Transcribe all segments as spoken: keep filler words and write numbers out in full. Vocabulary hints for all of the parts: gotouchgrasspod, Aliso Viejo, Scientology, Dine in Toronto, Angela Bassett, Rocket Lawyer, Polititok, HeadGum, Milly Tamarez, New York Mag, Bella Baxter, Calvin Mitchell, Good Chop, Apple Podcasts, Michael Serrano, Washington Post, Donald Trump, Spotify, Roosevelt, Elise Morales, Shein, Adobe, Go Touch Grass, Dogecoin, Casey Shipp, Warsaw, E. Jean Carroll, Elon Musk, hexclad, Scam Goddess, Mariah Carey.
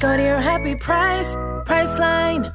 Go to your happy price, Priceline.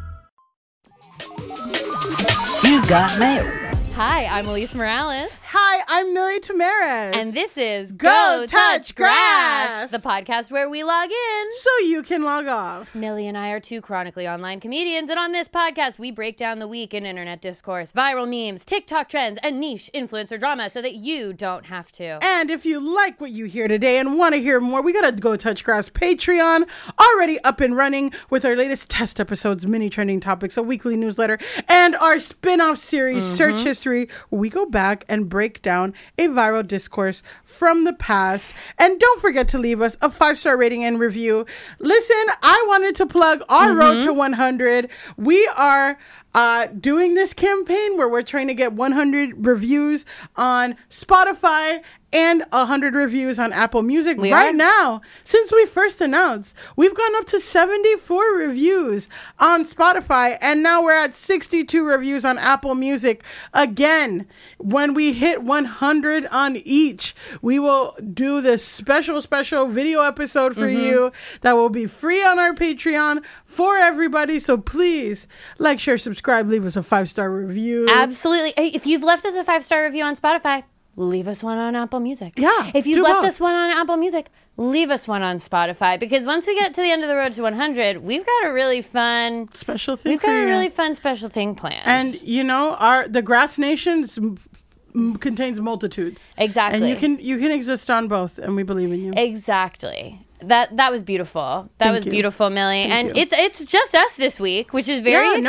You got mail. Hi, I'm Elise Morales. Hi, I'm Milly Tamarez. And this is Go, Go Touch Grass, Grass, the podcast where we log in so you can log off. Milly and I are two chronically online comedians, and on this podcast, we break down the week in internet discourse, viral memes, TikTok trends, and niche influencer drama so that you don't have to. And if you like what you hear today and want to hear more, we got a Go Touch Grass Patreon already up and running with our latest test episodes, mini trending topics, a weekly newsletter, and our spin-off series, mm-hmm. Search History, where we go back and break down a viral discourse from the past. And don't forget to leave us a five-star rating and review. Listen, I wanted to plug our mm-hmm. road to one hundred. We are uh, doing this campaign where we're trying to get one hundred reviews on Spotify and one hundred reviews on Apple Music. We right are? Now, since we first announced, we've gone up to seventy-four reviews on Spotify, and now we're at sixty-two reviews on Apple Music. Again, when we hit one hundred on each, we will do this special, special video episode for mm-hmm. you that will be free on our Patreon for everybody. So please like, share, subscribe, leave us a five-star review. Absolutely. If you've left us a five-star review on Spotify, leave us one on Apple Music. Yeah. If you left well. us one on Apple Music, leave us one on Spotify. Because once we get to the end of the road to one hundred, we've got a really fun special thing. We've got a really fun special thing planned. And you know, our the Grass Nation's m- contains multitudes. Exactly. And you can you can exist on both, and we believe in you. Exactly. That that was beautiful. That Thank was you. beautiful, Milly. Thank and you. it's it's just us this week, which is very yeah, exciting.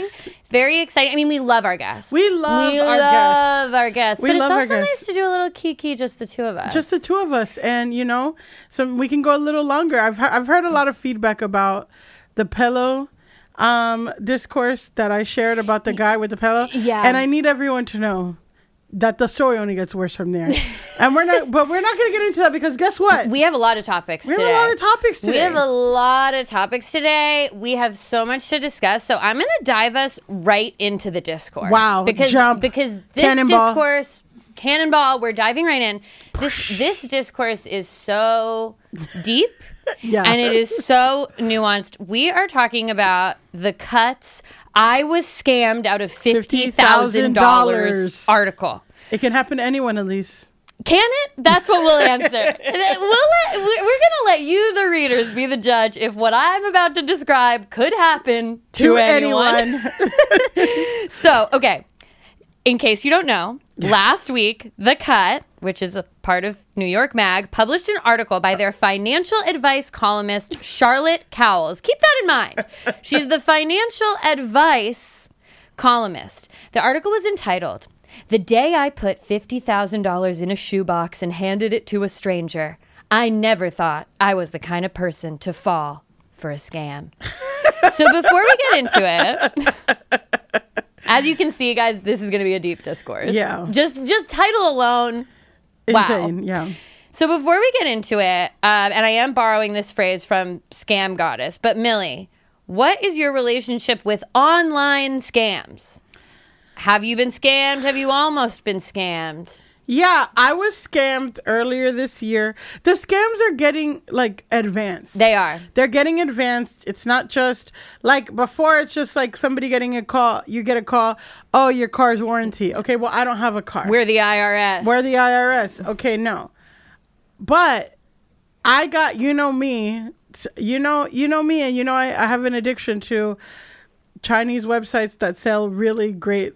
No it's very exciting. I mean, we love our guests. We love we our love guests. We love our guests. But it's also nice to do a little kiki, just the two of us. Just the two of us, and you know, so we can go a little longer. I've I've heard a lot of feedback about the pillow um, discourse that I shared about the guy with the pillow. Yeah, and I need everyone to know that the story only gets worse from there. And we're not, but we're not going to get into that because guess what? We have a lot of topics we today. We have a lot of topics today. We have a lot of topics today. We have so much to discuss. So I'm going to dive us right into the discourse. Wow. Because, jump. Because this cannonball. discourse, cannonball, we're diving right in. This, this discourse is so deep. Yeah. And it is so nuanced. We are talking about the Cut's I was scammed out of fifty thousand dollars article. It can happen to anyone, Elise. Can it? That's what we'll answer. we'll let, we're going to let you, the readers, be the judge if what I'm about to describe could happen to, to anyone. anyone. So, okay. In case you don't know, last week, The Cut, which is a part of New York Mag, published an article by their financial advice columnist, Charlotte Cowles. Keep that in mind. She's the financial advice columnist. The article was entitled, "The Day I Put fifty thousand dollars in a Shoebox and Handed It to a Stranger. I Never Thought I Was the Kind of Person to Fall for a Scam." So before we get into it... As you can see, guys, this is going to be a deep discourse. Yeah. Just just title alone. Insane. Wow. Yeah. So before we get into it, um, and I am borrowing this phrase from Scam Goddess, but Milly, what is your relationship with online scams? Have you been scammed? Have you almost been scammed? Yeah, I was scammed earlier this year. The scams are getting, like, advanced. They are. They're getting advanced. It's not just, like, before it's just, like, somebody getting a call. You get a call. Oh, your car's warranty. Okay, well, I don't have a car. We're the I R S. We're the I R S. Okay, no. But I got, you know me. You know, you know me, and you know I, I have an addiction to Chinese websites that sell really great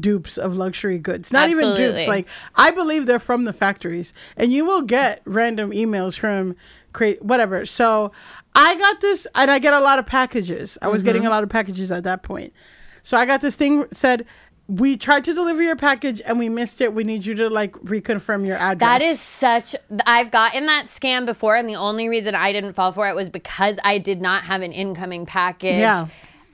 dupes of luxury goods. Not Absolutely. even dupes. Like, I believe they're from the factories, and you will get random emails from cra- whatever. So I got this, and I get a lot of packages. I was mm-hmm. getting a lot of packages at that point. So I got this thing said, we tried to deliver your package and we missed it. We need you to like reconfirm your address. That is such, I've gotten that scam before. And the only reason I didn't fall for it was because I did not have an incoming package yeah.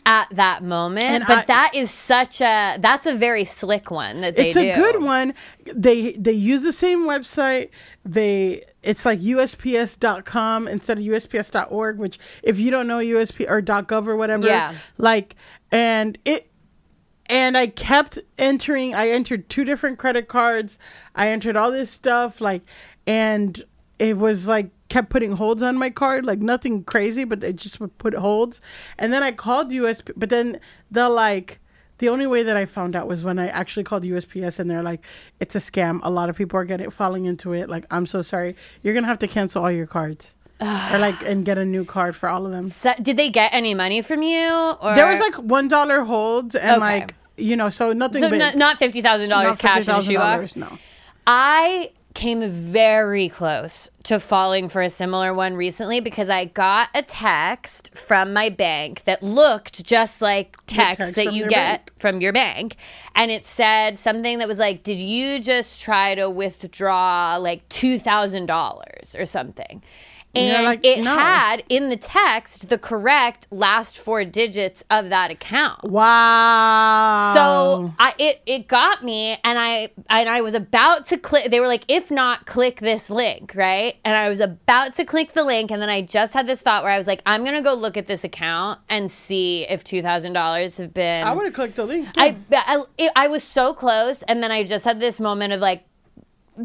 at that moment. And but I, that is such a, that's a very slick one that they it's do. It's a good one. They, they use the same website. They, it's like U S P S dot com instead of U S P S dot org, which if you don't know U S P S or .gov or whatever, yeah. like, and it, And I kept entering, I entered two different credit cards. I entered all this stuff, like, and it was like, kept putting holds on my card, like nothing crazy, but it just would put holds. And then I called U S P S, but then the like, the only way that I found out was when I actually called U S P S and they're like, it's a scam. A lot of people are getting, falling into it. Like, I'm so sorry. You're going to have to cancel all your cards. Or like and get a new card for all of them. So, did they get any money from you? Or there was like one dollar holds and okay. like, you know, so nothing. So big. N- not fifty thousand dollars cash in a shoebox? No. I came very close to falling for a similar one recently because I got a text from my bank that looked just like texts text that you get bank. From your bank. And it said something that was like, did you just try to withdraw like two thousand dollars or something? And like, it no. had in the text the correct last four digits of that account. Wow. So I, it, it got me and I and I was about to click. They were like, if not, click this link, right? And I was about to click the link. And then I just had this thought where I was like, I'm going to go look at this account and see if two thousand dollars have been. I would have clicked the link. I, I, it, I was so close. And then I just had this moment of like,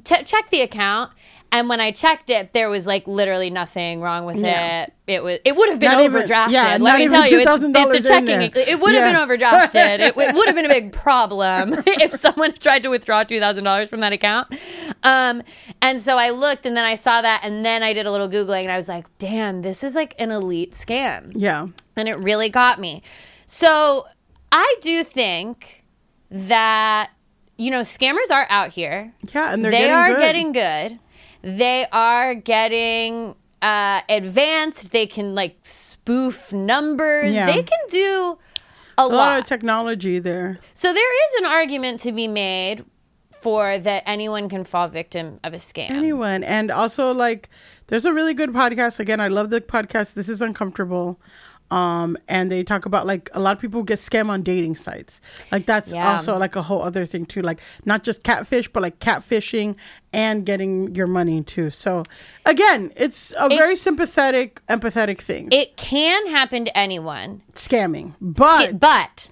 t- check the account. And when I checked it, there was like literally nothing wrong with yeah. it. It was it would have been not overdrafted. Even, yeah, Let me tell you, it's, it's a checking. It, it would yeah. have been overdrafted. it, it would have been a big problem if someone tried to withdraw two thousand dollars from that account. Um, and so I looked, and then I saw that, and then I did a little Googling, and I was like, "Damn, this is like an elite scam." Yeah, and it really got me. So I do think that you know scammers are out here. Yeah, and they're they getting are good. getting good. They are getting uh, advanced. They can like spoof numbers. Yeah. They can do a, a lot. lot of technology there. So there is an argument to be made for that anyone can fall victim of a scam. Anyone. And also like there's a really good podcast. Again, I love the podcast. This is Uncomfortable. Um, and they talk about like a lot of people get scammed on dating sites. Like that's yeah. also like a whole other thing too. Like not just catfish, but like catfishing and getting your money too. So again, it's a it, very sympathetic, empathetic thing. It can happen to anyone. Scamming. But Sc- but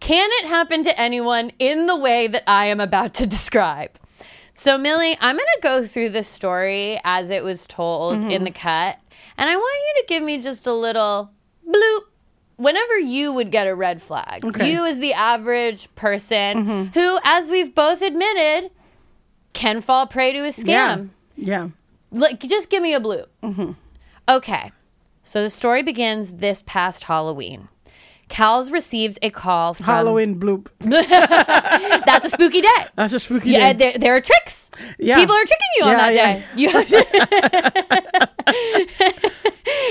can it happen to anyone in the way that I am about to describe? So Milly, I'm going to go through the story as it was told mm-hmm. in The Cut. And I want you to give me just a little bloop. Whenever you would get a red flag, okay. you as the average person mm-hmm. who, as we've both admitted, can fall prey to a scam. Yeah. yeah. Like, just give me a bloop. Mm-hmm. Okay. So the story begins this past Halloween. Cal's receives a call from... Halloween bloop. That's a spooky day. That's a spooky yeah, day. There, there are tricks. Yeah. People are tricking you yeah, on that yeah. day. You have to...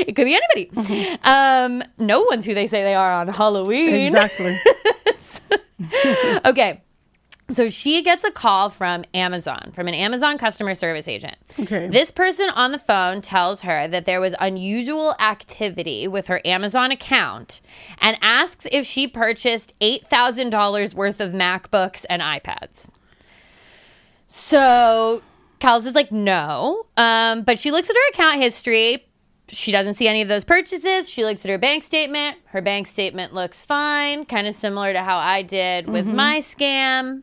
It could be anybody. Mm-hmm. Um, no one's who they say they are on Halloween. Exactly. Okay. So she gets a call from Amazon, from an Amazon customer service agent. Okay. This person on the phone tells her that there was unusual activity with her Amazon account and asks if she purchased eight thousand dollars worth of MacBooks and iPads. So Cal's is like, no. Um, but she looks at her account history. She doesn't see any of those purchases. She looks at her bank statement. Her bank statement looks fine, kind of similar to how I did with mm-hmm. my scam.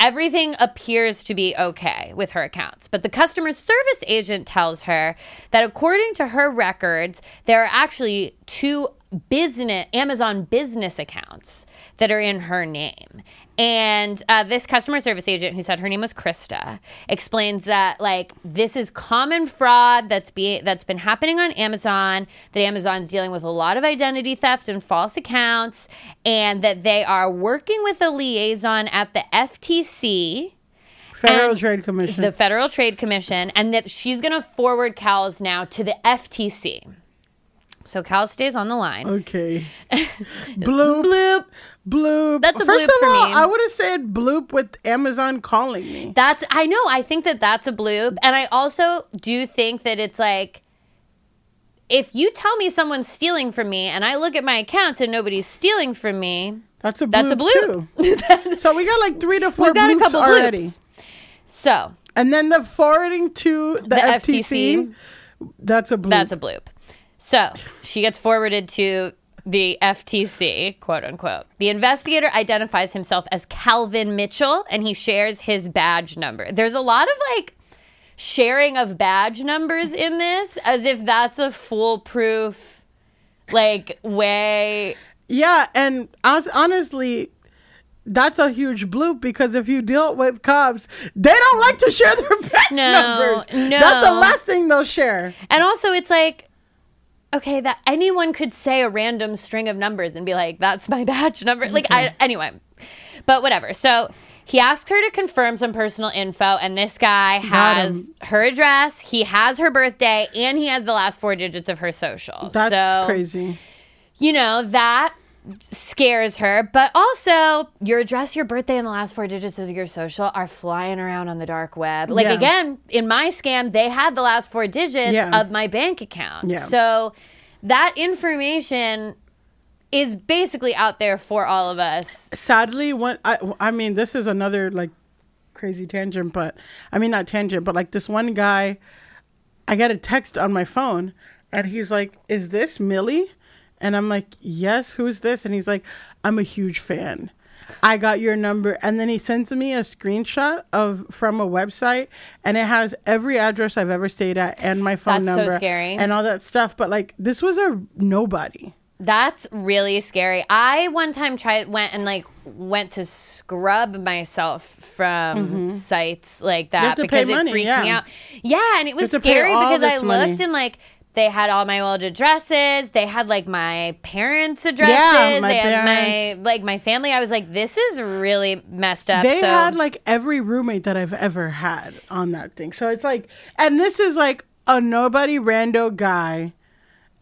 Everything appears to be okay with her accounts. But the customer service agent tells her that according to her records, there are actually two business Amazon business accounts that are in her name. And uh, this customer service agent, who said her name was Krista, explains that like this is common fraud that's be that's been happening on Amazon. That Amazon's dealing with a lot of identity theft and false accounts, and that they are working with a liaison at the F T C, Federal Trade Commission, the Federal Trade Commission, and that she's going to forward Cal's now to the F T C. So Cal stays on the line. Okay. Bloop. Bloop. Bloop. That's a First bloop for all, me. First of all, I would have said bloop with Amazon calling me. That's, I know. I think that that's a bloop. And I also do think that it's like, if you tell me someone's stealing from me and I look at my accounts and nobody's stealing from me. That's a bloop. That's a bloop. Too. So we got like three to four We've got bloops a couple already. Bloops. So. And then the forwarding to the, the F T C. That's a bloop. That's a bloop. So she gets forwarded to the F T C, quote unquote. The investigator identifies himself as Calvin Mitchell, and he shares his badge number. There's a lot of like sharing of badge numbers in this, as if that's a foolproof like way. Yeah, and as, honestly, that's a huge bloop, because if you deal with cops, they don't like to share their badge no, numbers. No, that's the last thing they'll share. And also, it's like, okay, that anyone could say a random string of numbers and be like, that's my badge number. Okay. Like, I, anyway, but whatever. So he asked her to confirm some personal info, and this guy has her address, he has her birthday, and he has the last four digits of her social. That's so crazy. You know, that scares her. But also, your address, your birthday, and the last four digits of your social are flying around on the dark web. Like, yeah. Again, in my scam, they had the last four digits yeah. of my bank account. Yeah. So that information is basically out there for all of us. Sadly, when I, I mean, this is another, like, crazy tangent, but... I mean, not tangent, but, like, this one guy, I got a text on my phone, and he's like, is this Milly? And I'm like, yes, who's this? And he's like, I'm a huge fan. I got your number. And then he sends me a screenshot of from a website, and it has every address I've ever stayed at and my phone number. That's so scary. And all that stuff. But like, this was a nobody. That's really scary. I one time tried went and like went to scrub myself from mm-hmm. sites like that because it money, freaked yeah. me out. Yeah, and it was scary because I looked money. and like, they had all my old addresses. They had, like, my parents' addresses. Yeah, my they had parents. my, like, my family. I was like, this is really messed up. They so. had, like, every roommate that I've ever had on that thing. So it's like, and this is, like, a nobody rando guy.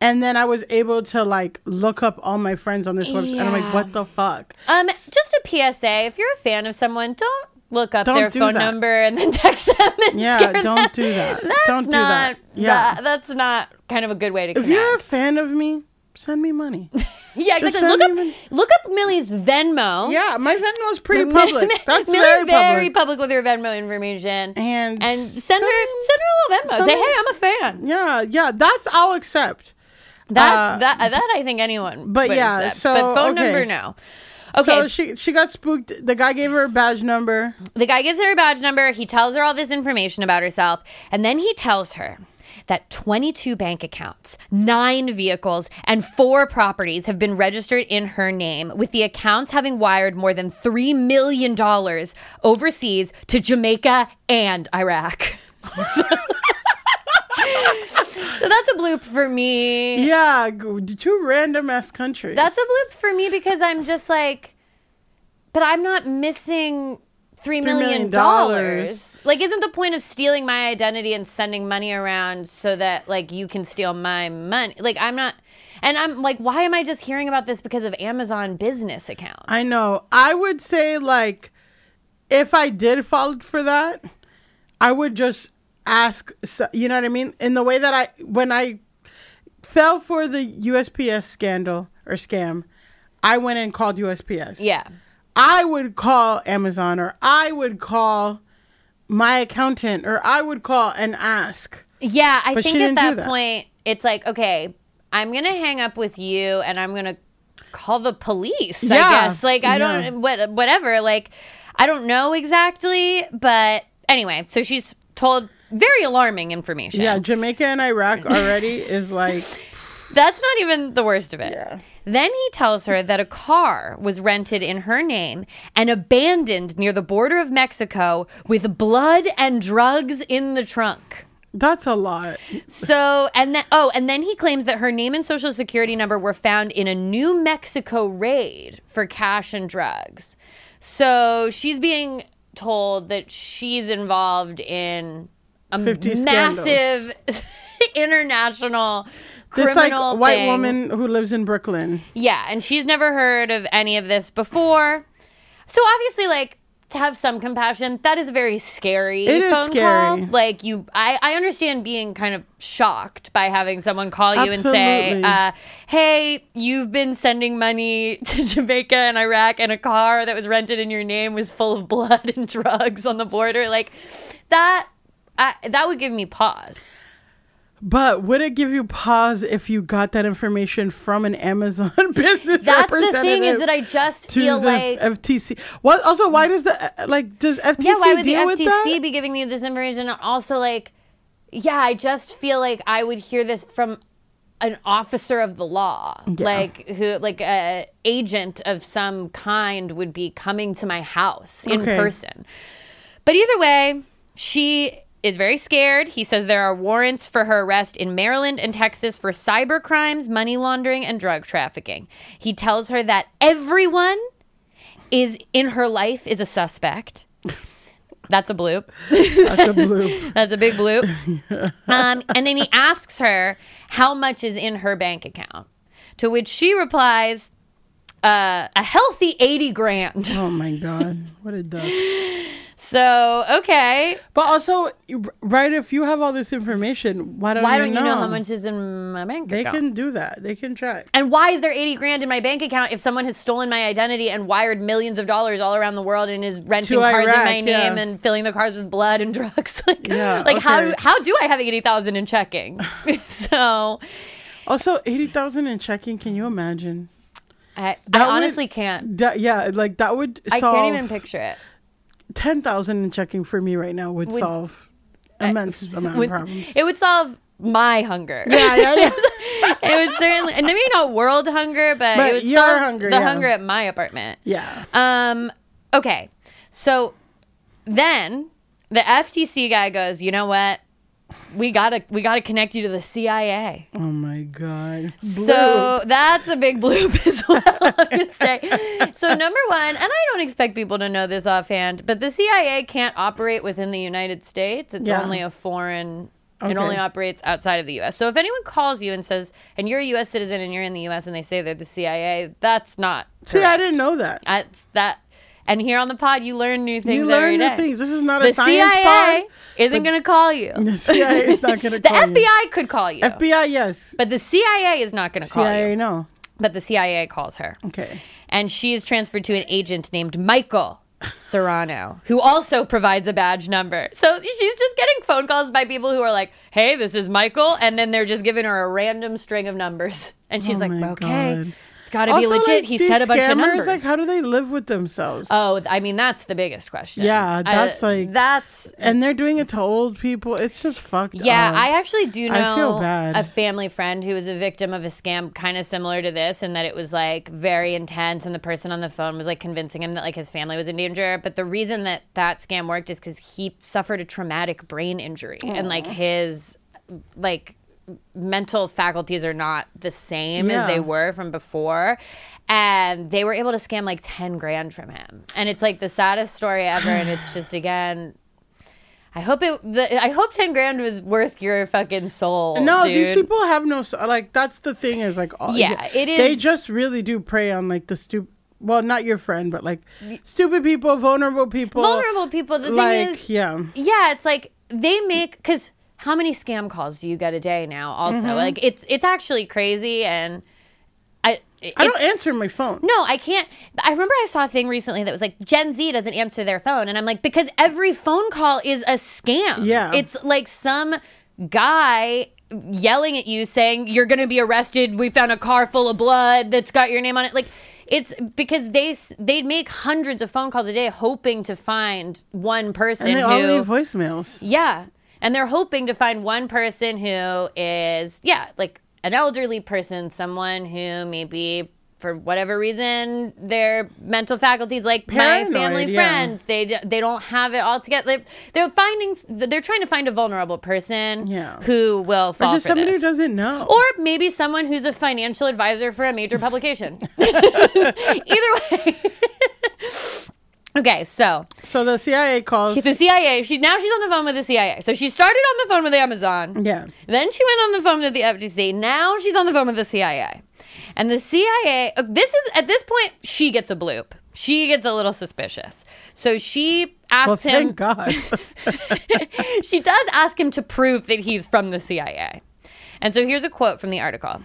And then I was able to, like, look up all my friends on this website. Yeah. And I'm like, what the fuck? Um, Just a P S A. If you're a fan of someone, don't look up don't their phone that. number and then text them and yeah, scare don't them. do that. That's don't do that. Yeah, that, that's not... kind of a good way to connect. If you're a fan of me, send me money. Yeah, exactly. Look up, money. look up Milly's Venmo. Yeah, my Venmo is pretty public. That's Milly's very, very public. public with her Venmo information, and and send, send her send her a little Venmo. Send Say, hey, I'm a fan. Yeah, yeah, that's I'll accept. That's uh, that that I think anyone. But would yeah, accept. so but phone okay. number no. Okay. So she she got spooked. The guy gave her a badge number. The guy gives her a badge number. He tells her all this information about herself, and then he tells her that twenty-two bank accounts, nine vehicles, and four properties have been registered in her name, with the accounts having wired more than three million dollars overseas to Jamaica and Iraq. So, so that's a bloop for me. Yeah, two random-ass countries. That's a bloop for me because I'm just like, but I'm not missing... three million dollars Like, isn't the point of stealing my identity and sending money around so that, like, you can steal my money? Like, I'm not... And I'm like, why am I just hearing about this because of Amazon business accounts? I know. I would say, like, if I did fall for that, I would just ask... You know what I mean? In the way that I... When I fell for the U S P S scandal or scam, I went and called U S P S. Yeah. I would call Amazon, or I would call my accountant, or I would call and ask. Yeah, I but think at that, that point, it's like, okay, I'm going to hang up with you and I'm going to call the police, yeah. I guess. Like, I yeah. don't, what, whatever. Like, I don't know exactly. But anyway, so she's told very alarming information. Yeah, Jamaica and Iraq already is like... That's not even the worst of it. Yeah. Then he tells her that a car was rented in her name and abandoned near the border of Mexico with blood and drugs in the trunk. That's a lot. So, and then, oh, and then he claims that her name and social security number were found in a New Mexico raid for cash and drugs. So she's being told that she's involved in a massive international This like white thing. Woman who lives in Brooklyn. Yeah, and she's never heard of any of this before. So obviously, like, to have some compassion, that is a very scary it phone is scary. Call. Like, you, I, I understand being kind of shocked by having someone call you Absolutely. And say, uh, hey, you've been sending money to Jamaica and Iraq, and a car that was rented in your name was full of blood and drugs on the border. Like, that, I, that would give me pause. But would it give you pause if you got that information from an Amazon business That's representative? That's the thing, is that I just feel like F T C. Well, also, why does the like does F T C yeah? Why would deal the F T C be giving you this information? And also, like, yeah, I just feel like I would hear this from an officer of the law, yeah. like who, like a agent of some kind would be coming to my house in okay. person. But either way, she. Is very scared. He says there are warrants for her arrest in Maryland and Texas for cyber crimes, money laundering, and drug trafficking. He tells her that everyone is in her life is a suspect. That's a bloop. That's a bloop. That's a big bloop. Um, and then he asks her how much is in her bank account, to which she replies, uh, a healthy eighty grand. Oh, my God. What a duck. So, okay. But also, right, if you have all this information, why don't, why don't you, know? you know how much is in my bank account? They can do that. They can track. And why is there eighty grand in my bank account if someone has stolen my identity and wired millions of dollars all around the world and is renting to cars Iraq, in my name yeah. and filling the cars with blood and drugs? Like, yeah, like okay. how, how do I have eighty thousand in checking? So. Also, eighty thousand in checking, can you imagine? I, I honestly would, can't. That, yeah, like that would solve. I can't even picture it. ten thousand in checking for me right now would, would solve uh, immense amount would, of problems. It would solve my hunger. Yeah, yeah, yeah. It would certainly, and maybe not world hunger, but, but it would solve hunger, the yeah. hunger at my apartment. Yeah. Um. Okay. So then the F T C guy goes, you know what? We gotta, we gotta connect you to the C I A. Oh my God! Bloop. So that's a big bloop, is what I would say. So number one, and I don't expect people to know this offhand, but the C I A can't operate within the United States. It's yeah. only a foreign. Okay. It only operates outside of the U S. So if anyone calls you and says, and you're a U S citizen and you're in the U S and they say they're the C I A, that's not. Correct. See, I didn't know that. That's that. And here on the pod, you learn new things. You learn every new day. things. This is not the a science C I A pod. Isn't going to call you. The C I A is not going to call you. The F B I could call you. F B I, yes. But the C I A is not going to call C I A, you. C I A, no. But the C I A calls her. Okay. And she is transferred to an agent named Michael Serrano, who also provides a badge number. So she's just getting phone calls by people who are like, hey, this is Michael. And then they're just giving her a random string of numbers. And she's oh like, okay. God. Gotta also, be legit. Like, he said a bunch scammers, of numbers. Like, how do they live with themselves? Oh, I mean, that's the biggest question. Yeah, that's I, like that's, and they're doing it to old people. It's just fucked yeah, up. Yeah, I actually do know I feel bad. A family friend who was a victim of a scam kind of similar to this, and that it was like very intense, and the person on the phone was like convincing him that like his family was in danger. But the reason that that scam worked is because he suffered a traumatic brain injury, Aww. and like his like. mental faculties are not the same yeah. as they were from before, and they were able to scam like ten grand from him, and it's like the saddest story ever. And it's just, again, I hope it the, I hope ten grand was worth your fucking soul. No, dude. These people have no soul. Like, that's the thing, is like all, yeah it is they just really do prey on like the stupid well, not your friend, but like stupid people, vulnerable people vulnerable people the like, thing is yeah yeah it's like they make, because how many scam calls do you get a day now? Also, mm-hmm. like it's it's actually crazy, and I I don't answer my phone. No, I can't. I remember I saw a thing recently that was like Gen Z doesn't answer their phone, and I'm like, because every phone call is a scam. Yeah, it's like some guy yelling at you saying you're going to be arrested. We found a car full of blood that's got your name on it. Like, it's because they they make hundreds of phone calls a day hoping to find one person. And they who, all leave voicemails. Yeah. And they're hoping to find one person who is, yeah, like an elderly person, someone who maybe for whatever reason their mental faculties, like Paranoid, my family friend, yeah. they they don't have it all together. Like, they're finding, they're trying to find a vulnerable person yeah. who will fall for this. Or just somebody who doesn't know. Or maybe someone who's a financial advisor for a major publication. Either way. Okay, so so the C I A calls. The C I A. She now she's on the phone with the C I A. So she started on the phone with Amazon. Yeah. Then she went on the phone with the F T C. Now she's on the phone with the C I A. And the C I A. This is at this point she gets a bloop. She gets a little suspicious. So she asks well, thank him. God. She does ask him to prove that he's from the C I A. And so here's a quote from the article.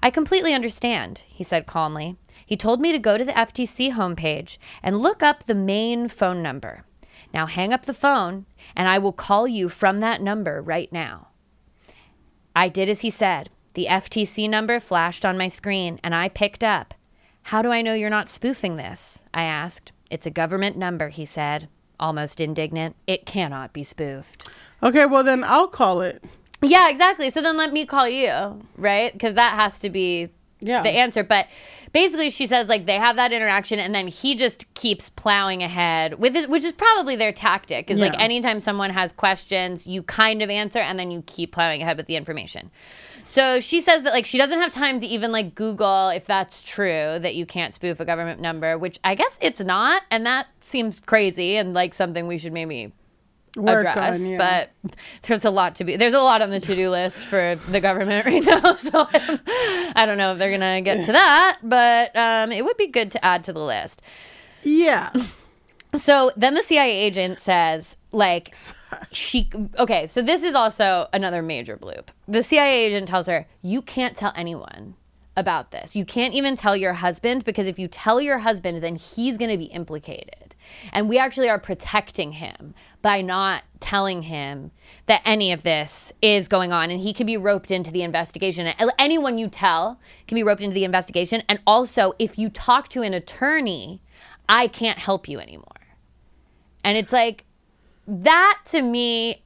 "I completely understand," he said calmly. "He told me to go to the F T C homepage and look up the main phone number. Now hang up the phone, and I will call you from that number right now." I did as he said. The F T C number flashed on my screen, and I picked up. "How do I know you're not spoofing this?" I asked. "It's a government number," he said, almost indignant. "It cannot be spoofed." Okay, well then I'll call it. Yeah, exactly. So then let me call you, right? Because that has to be... Yeah. The answer. But basically she says like they have that interaction and then he just keeps plowing ahead with his, which is probably their tactic is yeah. like anytime someone has questions you kind of answer and then you keep plowing ahead with the information. So she says that like she doesn't have time to even like Google if that's true that you can't spoof a government number, which I guess it's not, and that seems crazy and like something we should maybe address, on, yeah. but there's a lot to be there's a lot on the to-do list for the government right now, so I'm, I don't know if they're gonna get to that, but um it would be good to add to the list. Yeah. So then the C I A agent says like she okay so this is also another major bloop. The C I A agent tells her you can't tell anyone about this. You can't even tell your husband, because if you tell your husband then he's going to be implicated. And we actually are protecting him by not telling him that any of this is going on, and he can be roped into the investigation. Anyone you tell can be roped into the investigation. And also, if you talk to an attorney, I can't help you anymore. And it's like, that to me,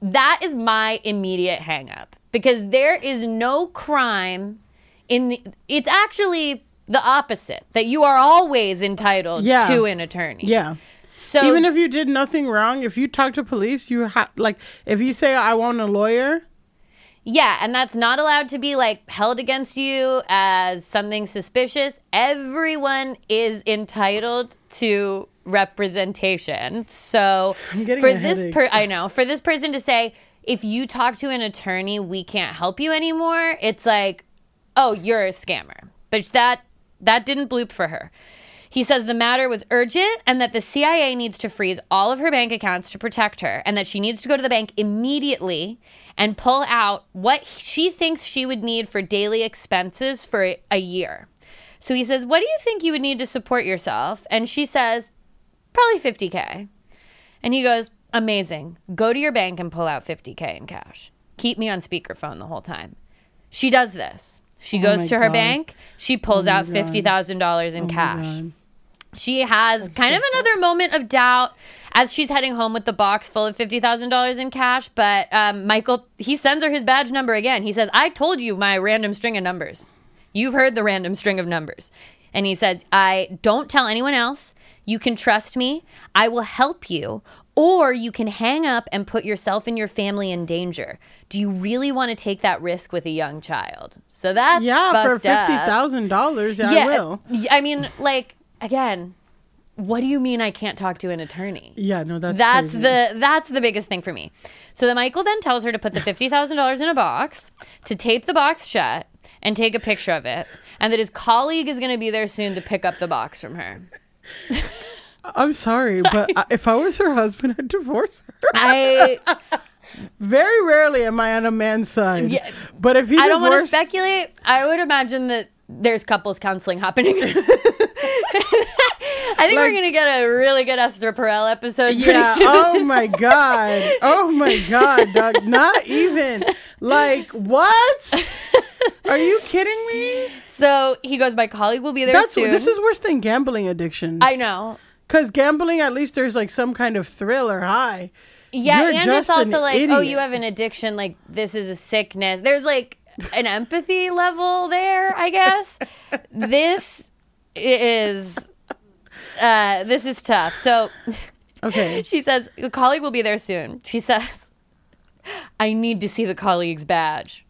that is my immediate hang up, because there is no crime in the, it's actually the opposite, that you are always entitled yeah. to an attorney. Yeah. So even if you did nothing wrong, if you talk to police, you have like if you say I want a lawyer. Yeah, and that's not allowed to be like held against you as something suspicious. Everyone is entitled to representation. So I'm getting for this per- I know for this person to say if you talk to an attorney, we can't help you anymore. It's like, oh, you're a scammer. But that that didn't bloop for her. He says the matter was urgent and that the C I A needs to freeze all of her bank accounts to protect her, and that she needs to go to the bank immediately and pull out what she thinks she would need for daily expenses for a year. So he says, what do you think you would need to support yourself? And she says, probably fifty K. And he goes, amazing. Go to your bank and pull out fifty K in cash. Keep me on speakerphone the whole time. She does this. She goes oh to her God. bank. She pulls oh out fifty thousand dollars in oh cash. She has That's kind so of another cool. moment of doubt as she's heading home with the box full of fifty thousand dollars in cash. But um, Michael, he sends her his badge number again. He says, I told you my random string of numbers. You've heard the random string of numbers. And he said, I don't tell anyone else. You can trust me. I will help you. Or you can hang up and put yourself and your family in danger. Do you really want to take that risk with a young child? So that's yeah, fucked up. fifty thousand dollars, yeah, yeah, I will. I mean, like, again, what do you mean I can't talk to an attorney? Yeah, no, that's That's crazy. the that's the biggest thing for me. So then Michael then tells her to put the fifty thousand dollars in a box, to tape the box shut, and take a picture of it, and that his colleague is going to be there soon to pick up the box from her. I'm sorry, but I, if I was her husband, I'd divorce her. I very rarely am I on a man's side. Yeah, but if he I divorced, don't want to speculate. I would imagine that there's couples counseling happening. I think like, we're gonna get a really good Esther Perel episode. Yeah. Pretty soon. Oh my god. Oh my god. Doc, not even like what? Are you kidding me? So he goes. My colleague will be there That's, soon. This is worse than gambling addictions. I know. Because gambling, at least there's like some kind of thrill or high. Yeah, You're and it's also like, idiot. oh, you have an addiction. Like, this is a sickness. There's like an empathy level there, I guess. This is, uh, this is tough. So okay. She says, the colleague will be there soon. She says, I need to see the colleague's badge.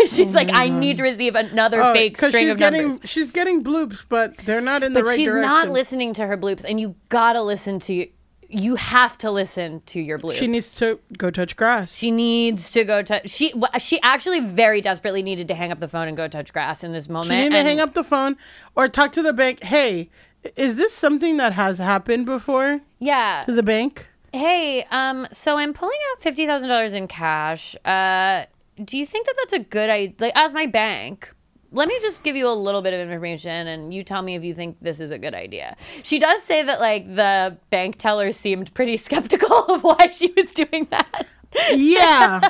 She's like, I need to receive another oh, fake string of getting, numbers. She's getting bloops, but they're not in but the right direction. But she's not listening to her bloops, and you gotta listen to. You have to listen to your bloops. She needs to go touch grass. She needs to go touch. She she actually very desperately needed to hang up the phone and go touch grass in this moment. She needed and- to hang up the phone or talk to the bank. Hey, is this something that has happened before? Yeah. To the bank. Hey, um, so I'm pulling out fifty thousand dollars in cash. Uh. Do you think that that's a good idea? Like, as my bank, let me just give you a little bit of information and you tell me if you think this is a good idea. She does say that, like, the bank teller seemed pretty skeptical of why she was doing that. Yeah.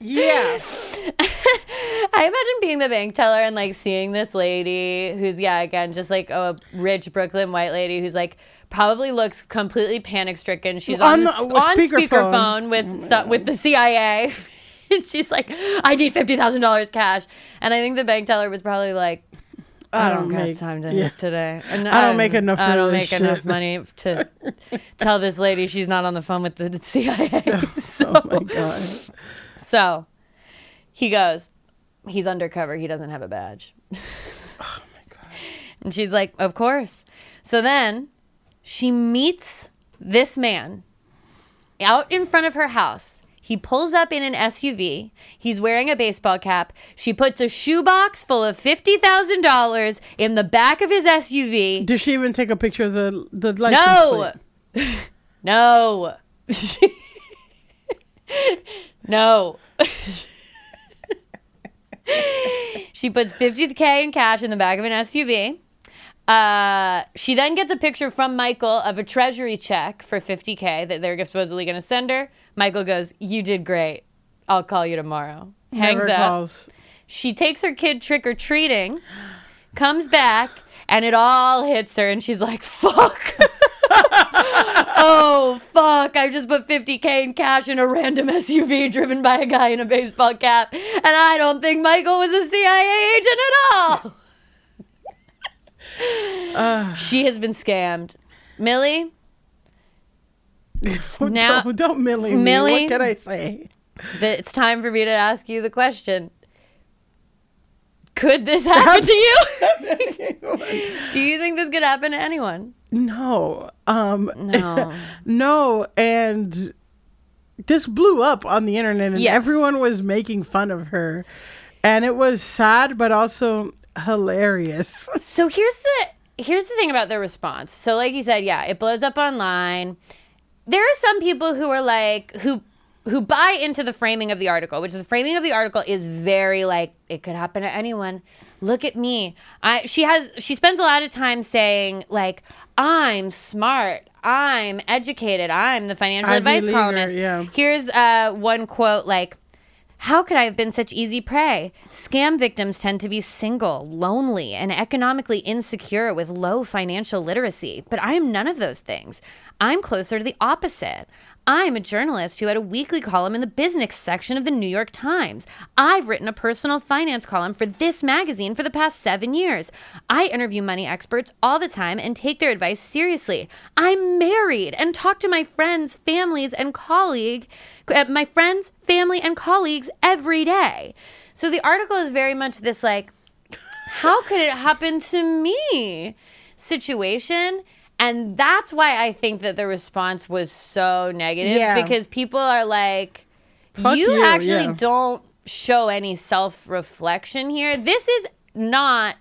Yeah. I imagine being the bank teller and, like, seeing this lady who's, yeah, again, just, like, a rich Brooklyn white lady who's, like, probably looks completely panic-stricken. She's well, on, on, the, on speakerphone speaker with, oh, with the C I A. And she's like, I need fifty thousand dollars cash. And I think the bank teller was probably like, I don't, I don't got make, time to yeah. this today. And I, I don't make enough I don't make shit. enough money to tell this lady she's not on the phone with the C I A. Oh, so, oh my God. So he goes, he's undercover. He doesn't have a badge. Oh my God. And she's like, of course. So then she meets this man out in front of her house. He pulls up in an S U V. He's wearing a baseball cap. She puts a shoebox full of fifty thousand dollars in the back of his S U V. Did she even take a picture of the, the license No. plate? No. No. She puts fifty thousand in cash in the back of an S U V. Uh, she then gets a picture from Michael of a treasury check for fifty thousand that they're supposedly going to send her. Michael goes, you did great. I'll call you tomorrow. Hangs Never up. Calls. She takes her kid trick-or-treating, comes back, and it all hits her, and she's like, fuck. Oh, fuck. I just put fifty thousand in cash in a random S U V driven by a guy in a baseball cap, and I don't think Michael was a C I A agent at all. uh. She has been scammed. Milly? Now, don't, don't Milly me. Milly, what can I say? The, it's time for me to ask you the question. Could this happen to you? Do you think this could happen to anyone? No. Um, no. No. And this blew up on the internet and yes. everyone was making fun of her. And it was sad, but also hilarious. So here's the here's the thing about their response. So like you said, yeah, it blows up online. There are some people who are like, who who buy into the framing of the article, which is the framing of the article is very like, it could happen to anyone. Look at me. I, she has she spends a lot of time saying like, I'm smart. I'm educated. I'm the financial I advice columnist. Her, yeah. Here's uh, one quote like, how could I have been such easy prey? Scam victims tend to be single, lonely, and economically insecure with low financial literacy. But I am none of those things. I'm closer to the opposite. I'm a journalist who had a weekly column in the business section of the New York Times. I've written a personal finance column for this magazine for the past seven years. I interview money experts all the time and take their advice seriously. I'm married and talk to my friends, families, and colleagues. My friends, family, and colleagues every day. So the article is very much this like, how could it happen to me situation? And that's why I think that the response was so negative yeah. because people are like, Fuck you, you actually yeah. don't show any self-reflection here. This is not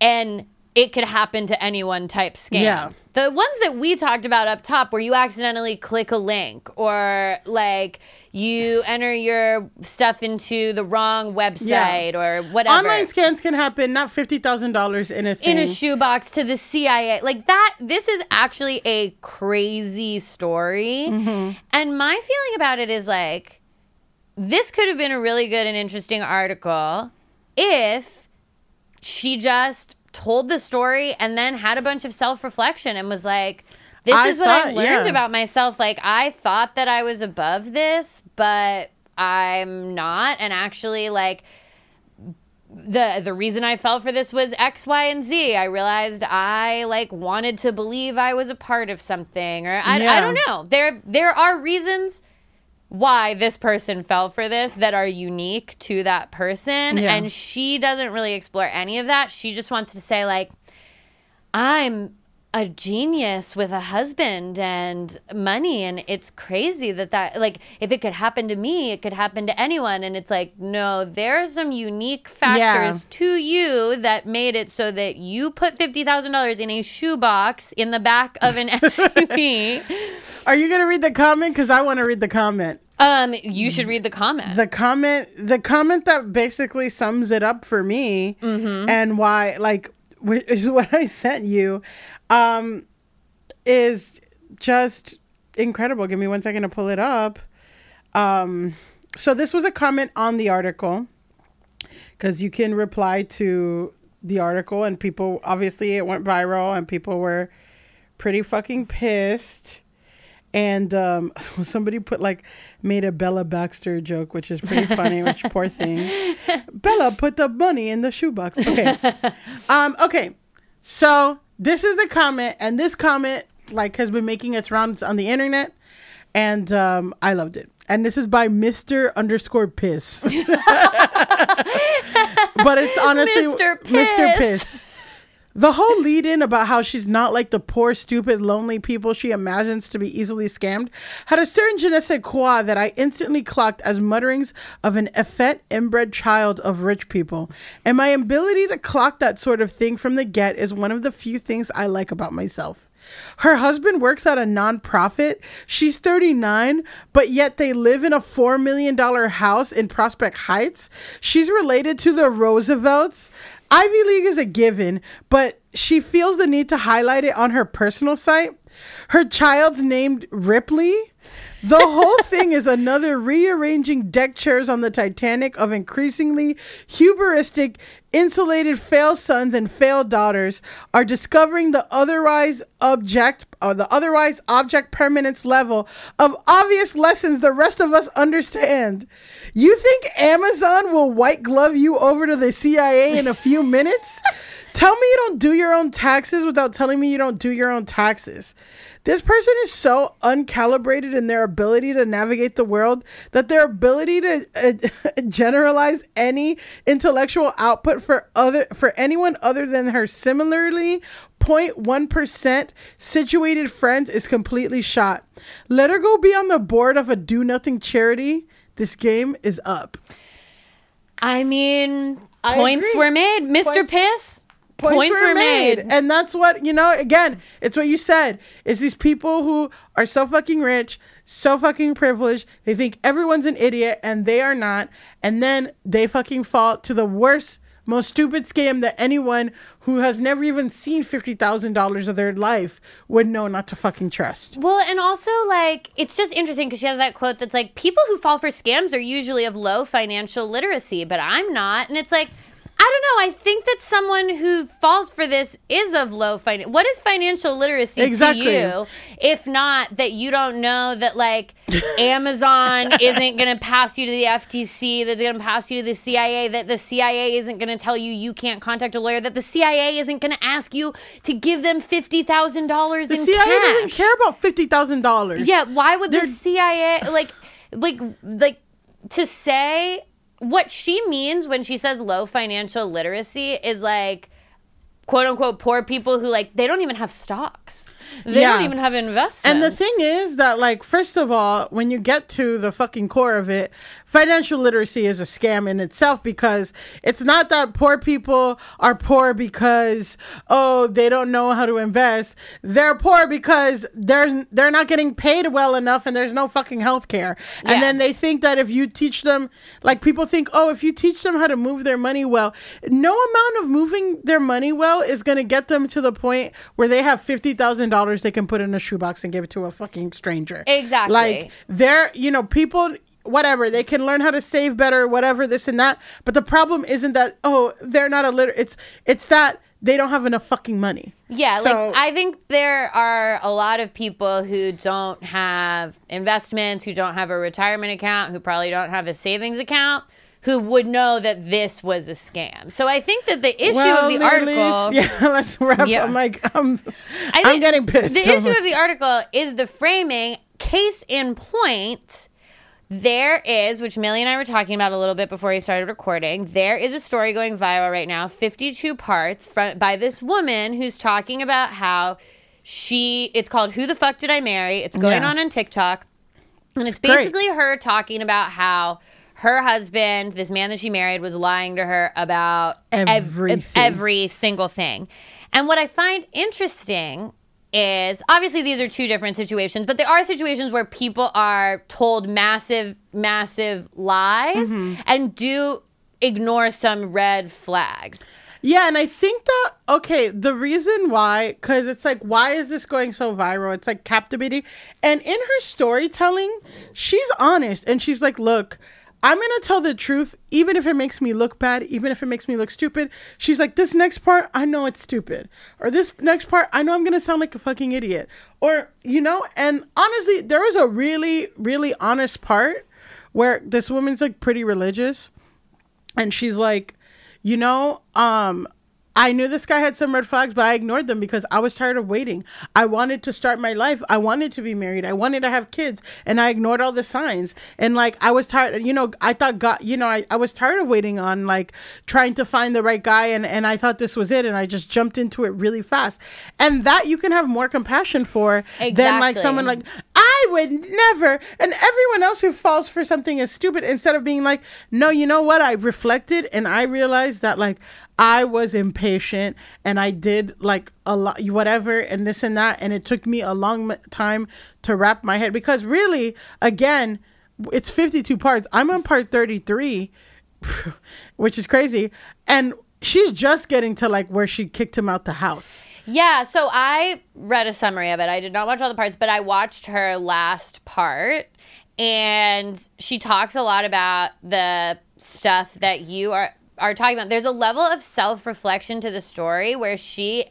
an it could happen to anyone type scam. Yeah. The ones that we talked about up top where you accidentally click a link or like you enter your stuff into the wrong website yeah. or whatever. Online scams can happen, not fifty thousand dollars in a thing. In a shoebox to the C I A. Like that, this is actually a crazy story. Mm-hmm. And my feeling about it is like, this could have been a really good and interesting article if she just told the story and then had a bunch of self-reflection and was like, this I is what thought, I learned yeah. about myself. Like, I thought that I was above this, but I'm not. And actually, like, the the reason I fell for this was X, Y, and Z. I realized I, like, wanted to believe I was a part of something. Or I, yeah. I don't know. There, there are reasons why this person fell for this that are unique to that person. Yeah. And she doesn't really explore any of that. She just wants to say, like, I'm a genius with a husband and money, and it's crazy that that, like, if it could happen to me, it could happen to anyone. And it's like, no, there's some unique factors yeah. to you that made it so that you put fifty thousand dollars in a shoebox in the back of an S U V. Are you going to read the comment? Because I want to read the comment. Um, you should read the comment. The comment, the comment that basically sums it up for me mm-hmm. and why, like, which is what I sent you. Um, is just incredible. Give me one second to pull it up. Um, so this was a comment on the article, because you can reply to the article, and people, obviously it went viral and people were pretty fucking pissed. And um, somebody put, like, made a Bella Baxter joke, which is pretty funny, which poor thing. Bella put the money in the shoebox. Okay. um, okay. So this is the comment, and this comment, like, has been making its rounds on the internet, and um, I loved it. And this is by Mister underscore Piss. But it's honestly Mister Piss. Mister Piss. The whole lead-in about how she's not like the poor, stupid, lonely people she imagines to be easily scammed had a certain je ne sais quoi that I instantly clocked as mutterings of an effete, inbred child of rich people. And my ability to clock that sort of thing from the get is one of the few things I like about myself. Her husband works at a nonprofit. She's thirty-nine, but yet they live in a four million dollars house in Prospect Heights. She's related to the Roosevelts. Ivy League is a given, but she feels the need to highlight it on her personal site. Her child's named Ripley. The whole thing is another rearranging deck chairs on the Titanic of increasingly hubristic, insulated failed sons and failed daughters are discovering the otherwise object or the otherwise object permanence level of obvious lessons the rest of us understand. You think Amazon will white glove you over to the C I A in a few minutes? Tell me you don't do your own taxes without telling me you don't do your own taxes. This person is so uncalibrated in their ability to navigate the world that their ability to uh, generalize any intellectual output for other for anyone other than her similarly zero point one percent situated friends is completely shot. Let her go be on the board of a do-nothing charity. This game is up. I mean, I points agree. Were made. Mister Points. Piss? Points, Points were, were made. made. And that's what, you know, again, it's what you said. It's these people who are so fucking rich, so fucking privileged. They think everyone's an idiot, and they are not. And then they fucking fall to the worst, most stupid scam that anyone who has never even seen fifty thousand dollars of their life would know not to fucking trust. Well, and also, like, it's just interesting because she has that quote that's like, people who fall for scams are usually of low financial literacy, but I'm not. And it's like, I don't know. I think that someone who falls for this is of low finance. What is financial literacy exactly. to you? If not that you don't know that, like, Amazon isn't going to pass you to the F T C, that's going to pass you to the C I A, that the C I A isn't going to tell you you can't contact a lawyer, that the C I A isn't going to ask you to give them fifty thousand dollars in cash. The C I A doesn't care about fifty thousand dollars. Yeah, why would They're... the C I A, like, like, like, to say... What she means when she says low financial literacy is, like, quote unquote poor people who, like, they don't even have stocks. They yeah. don't even have investments. And the thing is that, like, first of all, when you get to the fucking core of it, financial literacy is a scam in itself, because it's not that poor people are poor because, oh, they don't know how to invest. They're poor because they're, they're not getting paid well enough, and there's no fucking health care. Yeah. And then they think that if you teach them, like, people think, oh, if you teach them how to move their money well, no amount of moving their money well is going to get them to the point where they have fifty thousand dollars they can put in a shoebox and give it to a fucking stranger. Exactly. Like, they're, you know, people... whatever, they can learn how to save better, whatever, this and that. But the problem isn't that, oh, they're not illiterate. It's it's that they don't have enough fucking money. Yeah, so, like, I think there are a lot of people who don't have investments, who don't have a retirement account, who probably don't have a savings account, who would know that this was a scam. So I think that the issue well, of the article... Well, yeah, let's wrap yeah. up. I'm like, I'm, I'm getting pissed. The over. issue of the article is the framing, case in point... There is, which Milly and I were talking about a little bit before we started recording, there is a story going viral right now, fifty-two parts, from, by this woman who's talking about how she, it's called Who the Fuck Did I Marry? It's going yeah. on on TikTok. And it's, it's basically great. Her talking about how her husband, this man that she married, was lying to her about everything. Ev- every single thing. And what I find interesting is, obviously these are two different situations, but there are situations where people are told massive, massive lies mm-hmm. and do ignore some red flags. Yeah, and I think that, okay, the reason why, because it's like, why is this going so viral? It's like captivating. And in her storytelling, she's honest. And she's like, look, I'm going to tell the truth, even if it makes me look bad, even if it makes me look stupid. She's like, this next part, I know it's stupid. Or this next part, I know I'm going to sound like a fucking idiot. Or, you know, and honestly, there was a really, really honest part where this woman's like pretty religious. And she's like, you know, um... I knew this guy had some red flags, but I ignored them because I was tired of waiting. I wanted to start my life. I wanted to be married. I wanted to have kids. And I ignored all the signs. And like, I was tired, you know, I thought God, you know, I, I was tired of waiting on like trying to find the right guy. And, and I thought this was it. And I just jumped into it really fast. And that you can have more compassion for exactly. than like someone like, I would never. And everyone else who falls for something is stupid, instead of being like, no, you know what? I reflected and I realized that like, I was impatient and I did like a lot, whatever, and this and that. And it took me a long time to wrap my head, because really, again, it's fifty-two parts. I'm on part thirty-three, which is crazy. And she's just getting to like where she kicked him out the house. Yeah. So I read a summary of it. I did not watch all the parts, but I watched her last part. And she talks a lot about the stuff that you are... are talking about. There's a level of self-reflection to the story where she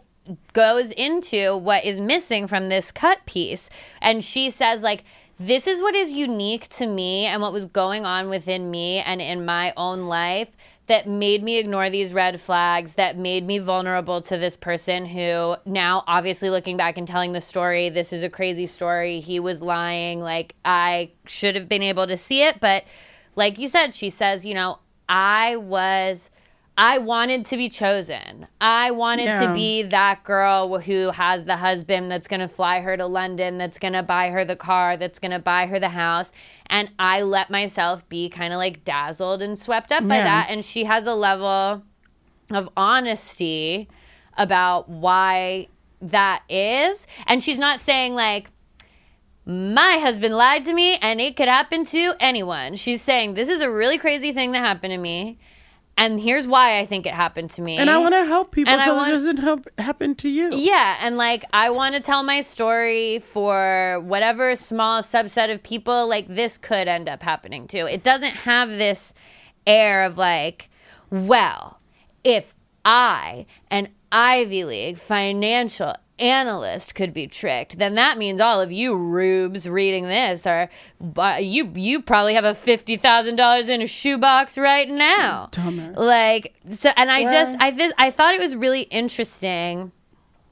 goes into what is missing from this cut piece. And she says, like, this is what is unique to me and what was going on within me and in my own life that made me ignore these red flags, that made me vulnerable to this person who now, obviously looking back and telling the story, this is a crazy story. He was lying. Like, I should have been able to see it. But like you said, she says, you know, I was, I wanted to be chosen. I wanted yeah. to be that girl who has the husband that's going to fly her to London, that's going to buy her the car, that's going to buy her the house. And I let myself be kind of like dazzled and swept up yeah. by that. And she has a level of honesty about why that is. And she's not saying like, my husband lied to me and it could happen to anyone. She's saying, this is a really crazy thing that happened to me. And here's why I think it happened to me. And I want to help people and so want- it doesn't help happen to you. Yeah. And like, I want to tell my story for whatever small subset of people like this could end up happening to. It doesn't have this air of like, well, if I, an Ivy League financial analyst could be tricked, then that means all of you rubes reading this are uh, you you probably have a fifty thousand dollars in a shoebox right now. Dumber. Like so, and I yeah. just I th- I thought it was really interesting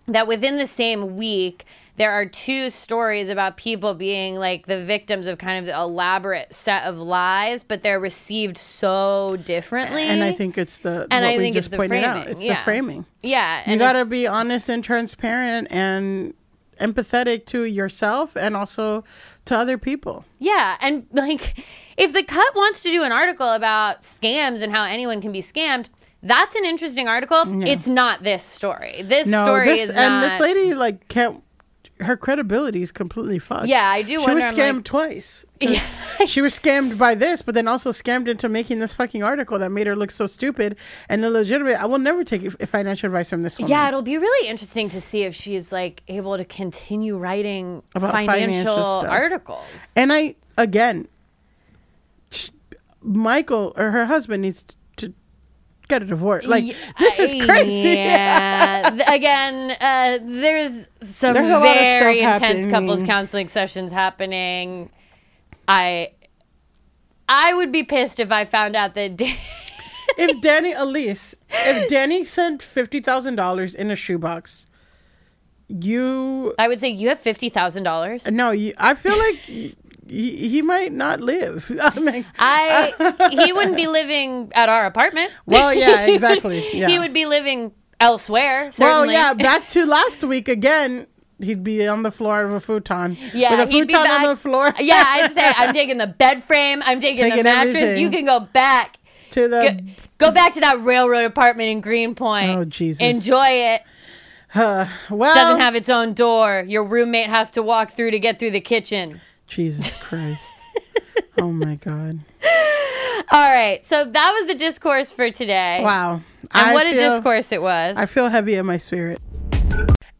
that within the same week there are two stories about people being like the victims of kind of the elaborate set of lies, but they're received so differently. And I think it's the and what I we think just it's the pointed framing. out. It's yeah. the framing. Yeah. And you got to be honest and transparent and empathetic to yourself and also to other people. Yeah. And like if The Cut wants to do an article about scams and how anyone can be scammed, that's an interesting article. Yeah. It's not this story. This no, story this, is and not. And this lady like can't. Her credibility is completely fucked. Yeah, I do wonder. She was scammed like, twice. Yeah. She was scammed by this, but then also scammed into making this fucking article that made her look so stupid and illegitimate. I will never take financial advice from this woman. Yeah, it'll be really interesting to see if she's like able to continue writing about financial, financial articles. And I, again, Michael or her husband needs to get a divorce. Like yeah, this is crazy. Yeah. Again, uh, there's some there's very intense happening. couples counseling sessions happening. I I would be pissed if I found out that Dan- if Danny Elise, if Danny sent fifty thousand dollars in a shoebox, you I would say you have fifty thousand dollars. No, you, I feel like he, he might not live. I mean, I he wouldn't be living at our apartment. Well, yeah, exactly. Yeah. He would be living elsewhere, certainly. Well, yeah, back to last week again. He'd be on the floor of a futon. Yeah, with a he'd futon be back on the floor. Yeah, I'd say I'm taking the bed frame. I'm taking, taking the mattress. Everything. You can go back to the go, go back to that railroad apartment in Greenpoint. Oh Jesus! Enjoy it. Uh, well, doesn't have its own door. Your roommate has to walk through to get through the kitchen. Jesus Christ! Oh my God! All right, so that was the discourse for today. Wow! And I what feel, a discourse it was. I feel heavy in my spirit.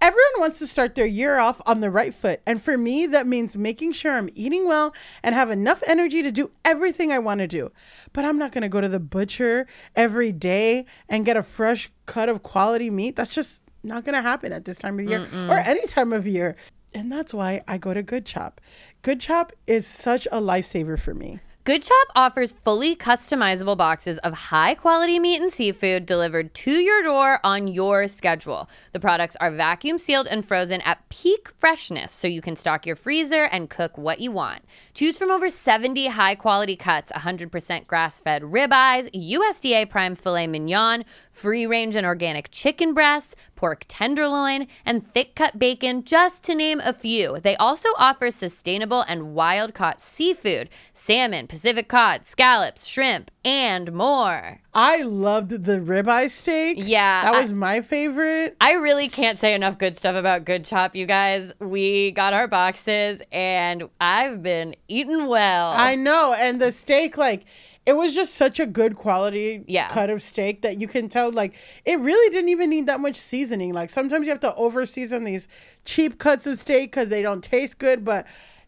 Everyone wants to start their year off on the right foot. And for me, that means making sure I'm eating well and have enough energy to do everything I want to do. But I'm not going to go to the butcher every day and get a fresh cut of quality meat. That's just not going to happen at this time of year Mm-mm. or any time of year. And that's why I go to Good Chop. Good Chop is such a lifesaver for me. Good Chop offers fully customizable boxes of high-quality meat and seafood delivered to your door on your schedule. The products are vacuum-sealed and frozen at peak freshness, so you can stock your freezer and cook what you want. Choose from over seventy high-quality cuts, one hundred percent grass-fed ribeyes, U S D A prime filet mignon, free-range and organic chicken breasts, pork tenderloin, and thick-cut bacon, just to name a few. They also offer sustainable and wild-caught seafood, salmon, Pacific cod, scallops, shrimp, and more. I loved the ribeye steak. Yeah. That was I, my favorite. I really can't say enough good stuff about Good Chop, you guys. We got our boxes, and I've been eating well. I know. And the steak, like, it was just such a good quality yeah. cut of steak that you can tell, like, it really didn't even need that much seasoning. Like, sometimes you have to over-season these cheap cuts of steak because they don't taste good, but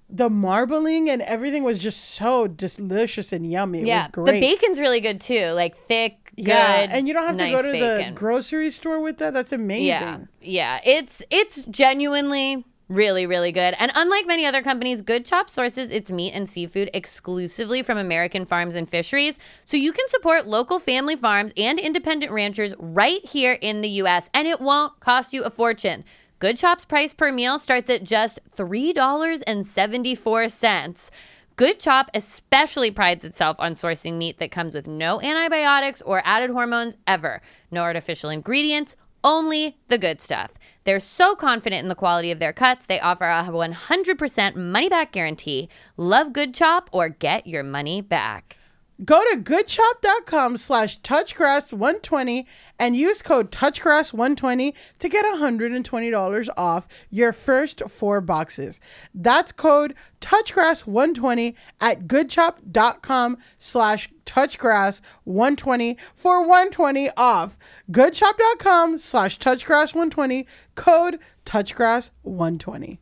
the marbling and everything was just so delicious and yummy. It yeah, was great. The bacon's really good too, like thick, yeah. good, and you don't have nice to go to bacon. The grocery store with that. That's amazing. Yeah, yeah. It's it's genuinely really, really good. And unlike many other companies, Good Chop sources its meat and seafood exclusively from American farms and fisheries, so you can support local family farms and independent ranchers right here in the U S, and it won't cost you a fortune. Good Chop's price per meal starts at just three dollars and seventy-four cents. Good Chop especially prides itself on sourcing meat that comes with no antibiotics or added hormones ever. No artificial ingredients, only the good stuff. They're so confident in the quality of their cuts, they offer a one hundred percent money-back guarantee. Love Good Chop or get your money back. Go to goodchop.com slash touchgrass one twenty and use code touchgrass one twenty to get one hundred twenty dollars off your first four boxes. That's code touchgrass one twenty at goodchop.com slash touchgrass one twenty for one hundred twenty dollars off. Goodchop.com slash touchgrass one twenty, code touchgrass one twenty.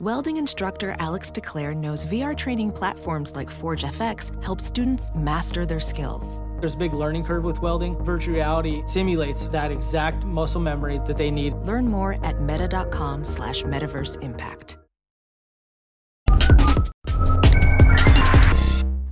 Welding instructor Alex DeClaire knows V R training platforms like ForgeFX help students master their skills. There's a big learning curve with welding. Virtual reality simulates that exact muscle memory that they need. Learn more at meta.com slash metaverse impact.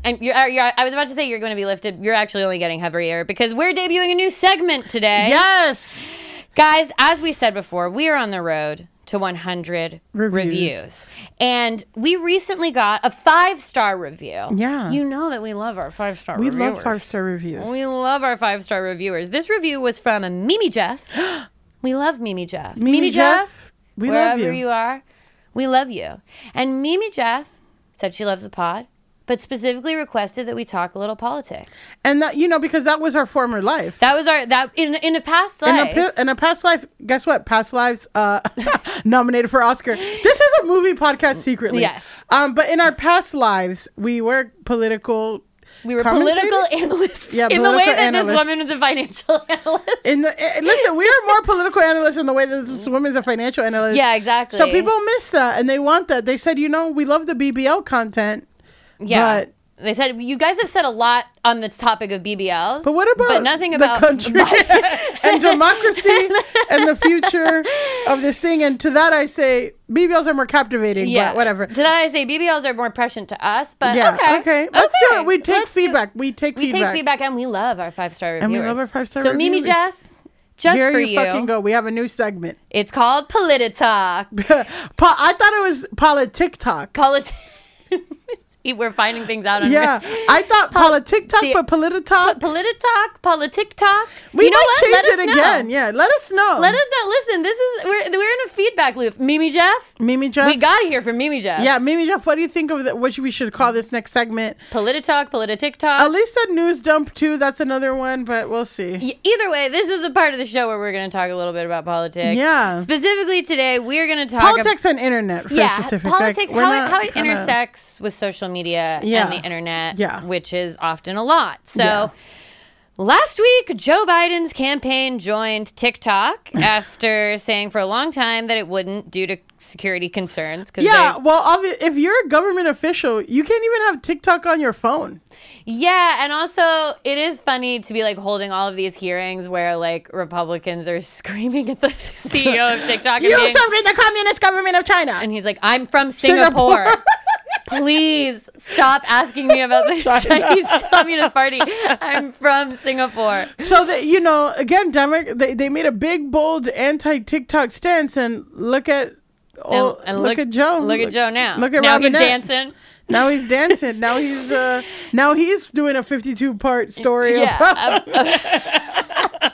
And you're, you're, I was about to say you're going to be lifted. You're actually only getting heavier because we're debuting a new segment today. Yes! Guys, as we said before, we are on the road to one hundred reviews. reviews. And we recently got a five-star review. Yeah. You know that we love our five-star we reviewers. We love five-star reviews. We love our five-star reviewers. This review was from Mimi Jeff. We love Mimi Jeff. Mimi, Mimi Jeff, Jeff, we love you. Wherever you are, we love you. And Mimi Jeff said she loves the pod, but specifically requested that we talk a little politics. And that, you know, because that was our former life. That was our, that in in a past life. In a, in a past life, guess what? Past lives uh, nominated for Oscar. This is a movie podcast secretly. Yes. Um, but in our past lives, we were political We were political analysts yeah, in political the way that analysts. This woman is a financial analyst. In the, uh, listen, we are more political analysts in the way that this woman is a financial analyst. Yeah, exactly. So people miss that and they want that. They said, you know, we love the B B L content. Yeah, but they said you guys have said a lot on this topic of B B Ls, but what about but nothing the about country and democracy and the future of this thing? And to that I say, B B Ls are more captivating. Yeah, but whatever. To that I say, B B Ls are more prescient to us. But yeah, okay, okay. Let's okay. do it. We take Let's feedback. Do, we take we feedback. We take feedback, and we love our five star reviewers. And we love our five star. So reviewers. Mimi Jeff Just Here for you. Here you fucking go. We have a new segment. It's called Polititok. po- I thought it was Polititok. Polit- We're finding things out on Yeah. Here. I thought Pol- Polititok, see, but Polititok. Polititok, Polititok. We you know might what? change Let it again. Know. Yeah. Let us know. Let us know. Listen, this is we're we're in a feedback loop. Mimi Jeff. Mimi Jeff. We got to hear from Mimi Jeff. Yeah, Mimi Jeff, what do you think of the, what we should call this next segment? Polititok, Polititok. At least a news dump too. That's another one, but we'll see. Y- either way, this is a part of the show where we're going to talk a little bit about politics. Yeah. Specifically today, we're going to talk politics ab- and internet for yeah, specific. Politics, like, how it, how it kinda... intersects with social media. media yeah. and the internet, yeah. which is often a lot. So yeah. last week, Joe Biden's campaign joined TikTok after saying for a long time that it wouldn't due to security concerns. Cause yeah, they... well, obvi- if you're a government official, you can't even have TikTok on your phone. Yeah, and also it is funny to be like holding all of these hearings where like Republicans are screaming at the C E O of TikTok. You being... served in the communist government of China. And he's like, I'm from Singapore. Singapore. Please stop asking me about the China. Chinese Communist Party. I'm from Singapore. So, that you know, again, Democrat, they, they made a big, bold anti-TikTok stance, and look at oh, and, and look, look at Joe. Look, look at Joe now. Look at now Robinette. He's dancing. Now he's dancing. Now he's uh, now he's doing a fifty-two part story yeah, about, uh,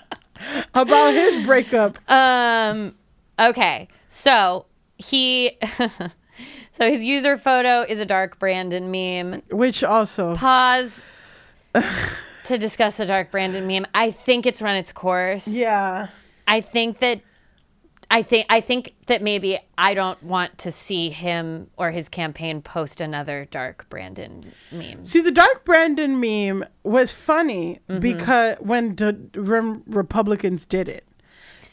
about his breakup. Um. Okay. So he. So his user photo is a dark Brandon meme. Which also... Pause to discuss the dark Brandon meme. I think it's run its course. Yeah. I think that... I think I think that maybe I don't want to see him or his campaign post another dark Brandon meme. See, the dark Brandon meme was funny mm-hmm. because when the re- Republicans did it.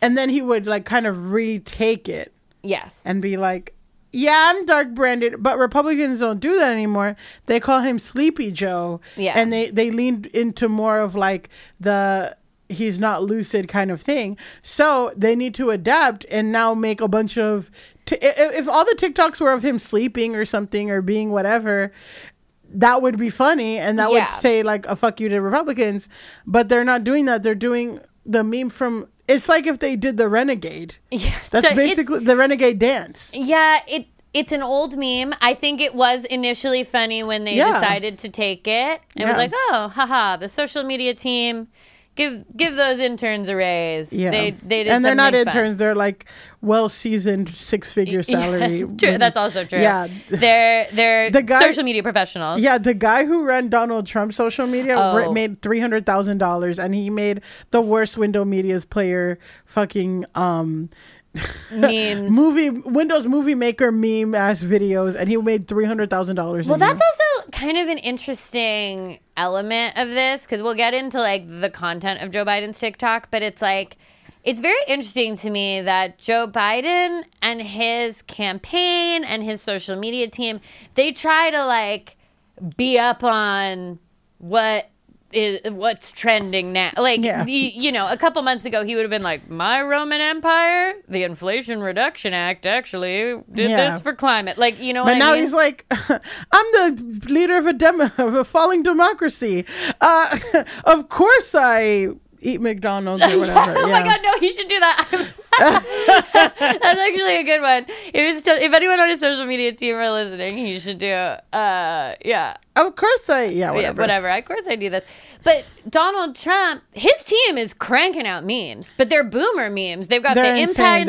And then he would like kind of retake it. Yes. And be like... Yeah, I'm dark Brandon, but Republicans don't do that anymore. They call him Sleepy Joe. Yeah. And they, they leaned into more of like the he's not lucid kind of thing. So they need to adapt and now make a bunch of... T- if all the TikToks were of him sleeping or something or being whatever, that would be funny. And that yeah. would say like a fuck you to Republicans. But they're not doing that. They're doing the meme from... It's like if they did the Renegade. Yeah, that's basically the Renegade dance. Yeah, it it's an old meme. I think it was initially funny when they yeah. decided to take it. It yeah. was like, oh, haha, the social media team, give give those interns a raise. Yeah, they they did and they're not interns. Fun. They're like well seasoned six figure salary. Yeah, true, that's also true. Yeah, they're they're the guy, social media professionals. Yeah, the guy who ran Donald Trump's social media oh. made three hundred thousand dollars, and he made the worst Windows Media's player fucking um memes movie Windows Movie Maker meme ass videos, and he made three hundred thousand dollars. Well, that's also kind of an interesting element of this because we'll get into like the content of Joe Biden's TikTok, but it's like. It's very interesting to me that Joe Biden and his campaign and his social media team, they try to like be up on what is what's trending now. Like, yeah. you, you know, a couple months ago, he would have been like, my Roman Empire, the Inflation Reduction Act actually did yeah. this for climate. Like, you know but what I mean? But now he's like, I'm the leader of a, demo- of a falling democracy. Uh, of course I... eat McDonald's or whatever. oh yeah. my God, no, he should do that. That's actually a good one. If, it's t- if anyone on his social media team are listening, he should do, uh, yeah. Of course I, yeah, whatever. Yeah, whatever, of course I do this. But Donald Trump, his team is cranking out memes, but they're boomer memes. They've got they're the impact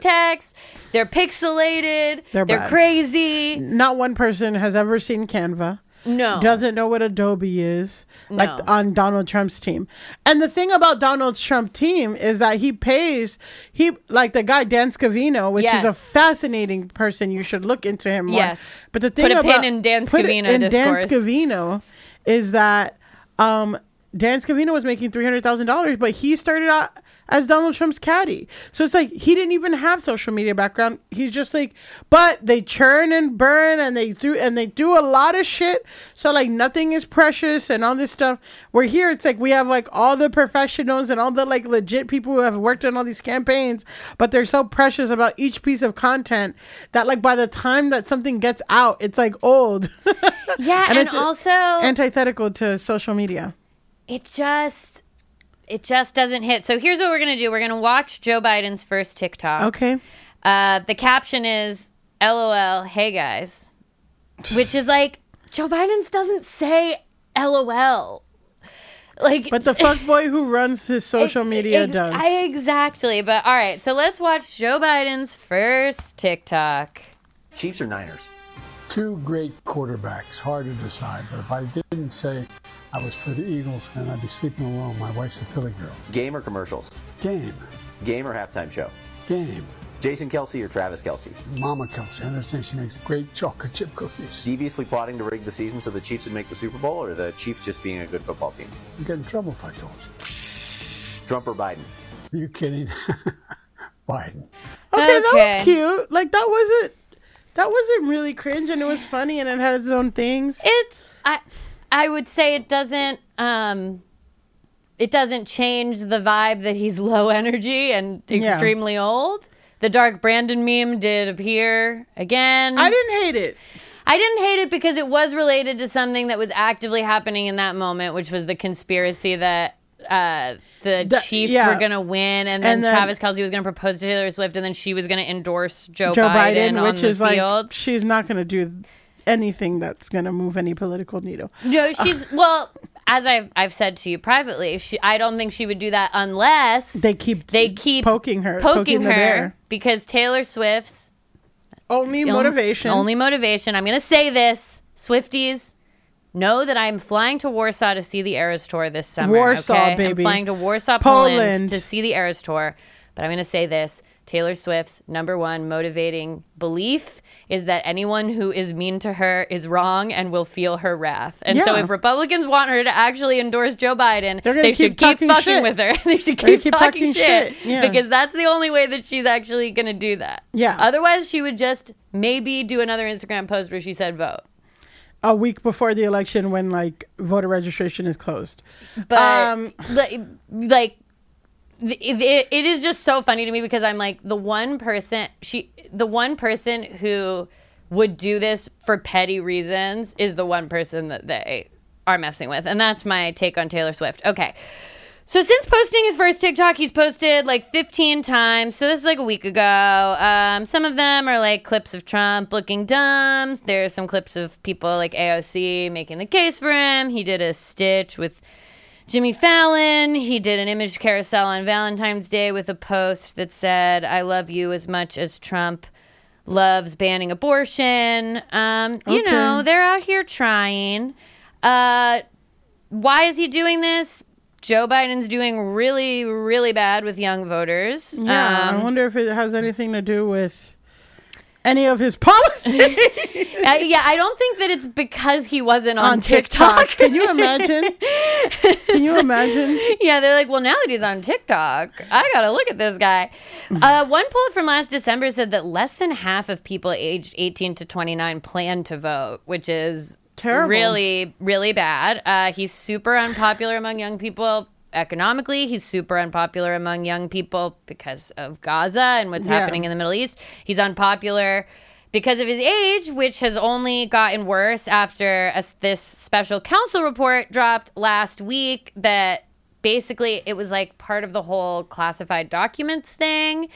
text, they're pixelated, they're, they're crazy. Not one person has ever seen Canva. No. Doesn't know what Adobe is, no. like on Donald Trump's team. And the thing about Donald Trump's team is that he pays, he like the guy Dan Scavino, which yes. is a fascinating person. You should look into him more. Yes. But the thing put a about pin in Dan Scavino in discourse. Dan Scavino is that um, Dan Scavino was making three hundred thousand dollars, but he started out as Donald Trump's caddy. So it's like, he didn't even have social media background. He's just like, but they churn and burn and they do, and they do a lot of shit. So like nothing is precious and all this stuff. We're here. It's like, we have like all the professionals and all the like legit people who have worked on all these campaigns, but they're so precious about each piece of content that like by the time that something gets out, it's like old. Yeah. and, and it's also antithetical to social media. It just, It just doesn't hit. So here's what we're going to do. We're going to watch Joe Biden's first TikTok. Okay. Uh, the caption is, LOL, hey guys. Which is like, Joe Biden's doesn't say LOL. Like, but the fuckboy who runs his social media ex- does. I, exactly. But all right. So let's watch Joe Biden's first TikTok. Chiefs or Niners? Two great quarterbacks. Hard to decide. But if I didn't say I was for the Eagles, and I'd be sleeping alone. My wife's a Philly girl. Game or commercials? Game. Game or halftime show? Game. Jason Kelce or Travis Kelce? Mama Kelce. I understand she makes great chocolate chip cookies. Deviously plotting to rig the season so the Chiefs would make the Super Bowl, or the Chiefs just being a good football team? You get in trouble if I told you. Trump or Biden? Are you kidding? Biden. Okay, okay, that was cute. Like, that wasn't, that wasn't really cringe, and it was funny, and it had its own things. It's, I, I would say it doesn't, um... it doesn't change the vibe that he's low energy and extremely yeah. old. The Dark Brandon meme did appear again. I didn't hate it. I didn't hate it because it was related to something that was actively happening in that moment, which was the conspiracy that uh, the, the Chiefs yeah. were going to win, and then, and then Travis Kelce was going to propose to Taylor Swift, and then she was going to endorse Joe, Joe Biden, Biden on which the is field. Like, she's not going to do anything that's going to move any political needle. No, she's... well... As I've I've said to you privately, she, I don't think she would do that unless they keep they keep poking her, poking, poking her, because Taylor Swift's only il- motivation, only motivation. I'm gonna say this, Swifties, know that I'm flying to Warsaw to see the Eras Tour this summer. Warsaw, okay? Baby, I'm flying to Warsaw, Poland. Poland, to see the Eras Tour. But I'm gonna say this: Taylor Swift's number one motivating belief is that anyone who is mean to her is wrong and will feel her wrath. And yeah. so if Republicans want her to actually endorse Joe Biden, they should keep, keep fucking shit. with her. They should keep, keep talking, talking shit. shit. Yeah. Because that's the only way that she's actually going to do that. Yeah. Otherwise, she would just maybe do another Instagram post where she said vote. A week before the election when, like, voter registration is closed. But, um, like... like It, it, it is just so funny to me because I'm like the one person she the one person who would do this for petty reasons is the one person that they are messing with, and that's my take on Taylor Swift. Okay, so since posting his first TikTok, he's posted like fifteen times. So this is like a week ago. Um, some of them are like clips of Trump looking dumb. There's some clips of people like A O C making the case for him. He did a stitch with Jimmy Fallon. He did an image carousel on Valentine's Day with a post that said, I love you as much as Trump loves banning abortion. Um, okay. You know, they're out here trying. Uh, why is he doing this? Joe Biden's doing really, really bad with young voters. Yeah, um, I wonder if it has anything to do with any of his policies. uh, yeah, I don't think that it's because he wasn't on, on TikTok. TikTok. Can you imagine? Can you imagine? Yeah, they're like, well, now that he's on TikTok, I gotta look at this guy. Uh, one poll from last December said that less than half of people aged eighteen to twenty-nine plan to vote, which is terrible. Really, really bad. Uh, he's super unpopular among young people. Economically, he's super unpopular among young people because of Gaza and what's yeah. happening in the Middle East. He's unpopular because of his age, which has only gotten worse after a, this special counsel report dropped last week that basically it was like part of the whole classified documents thing.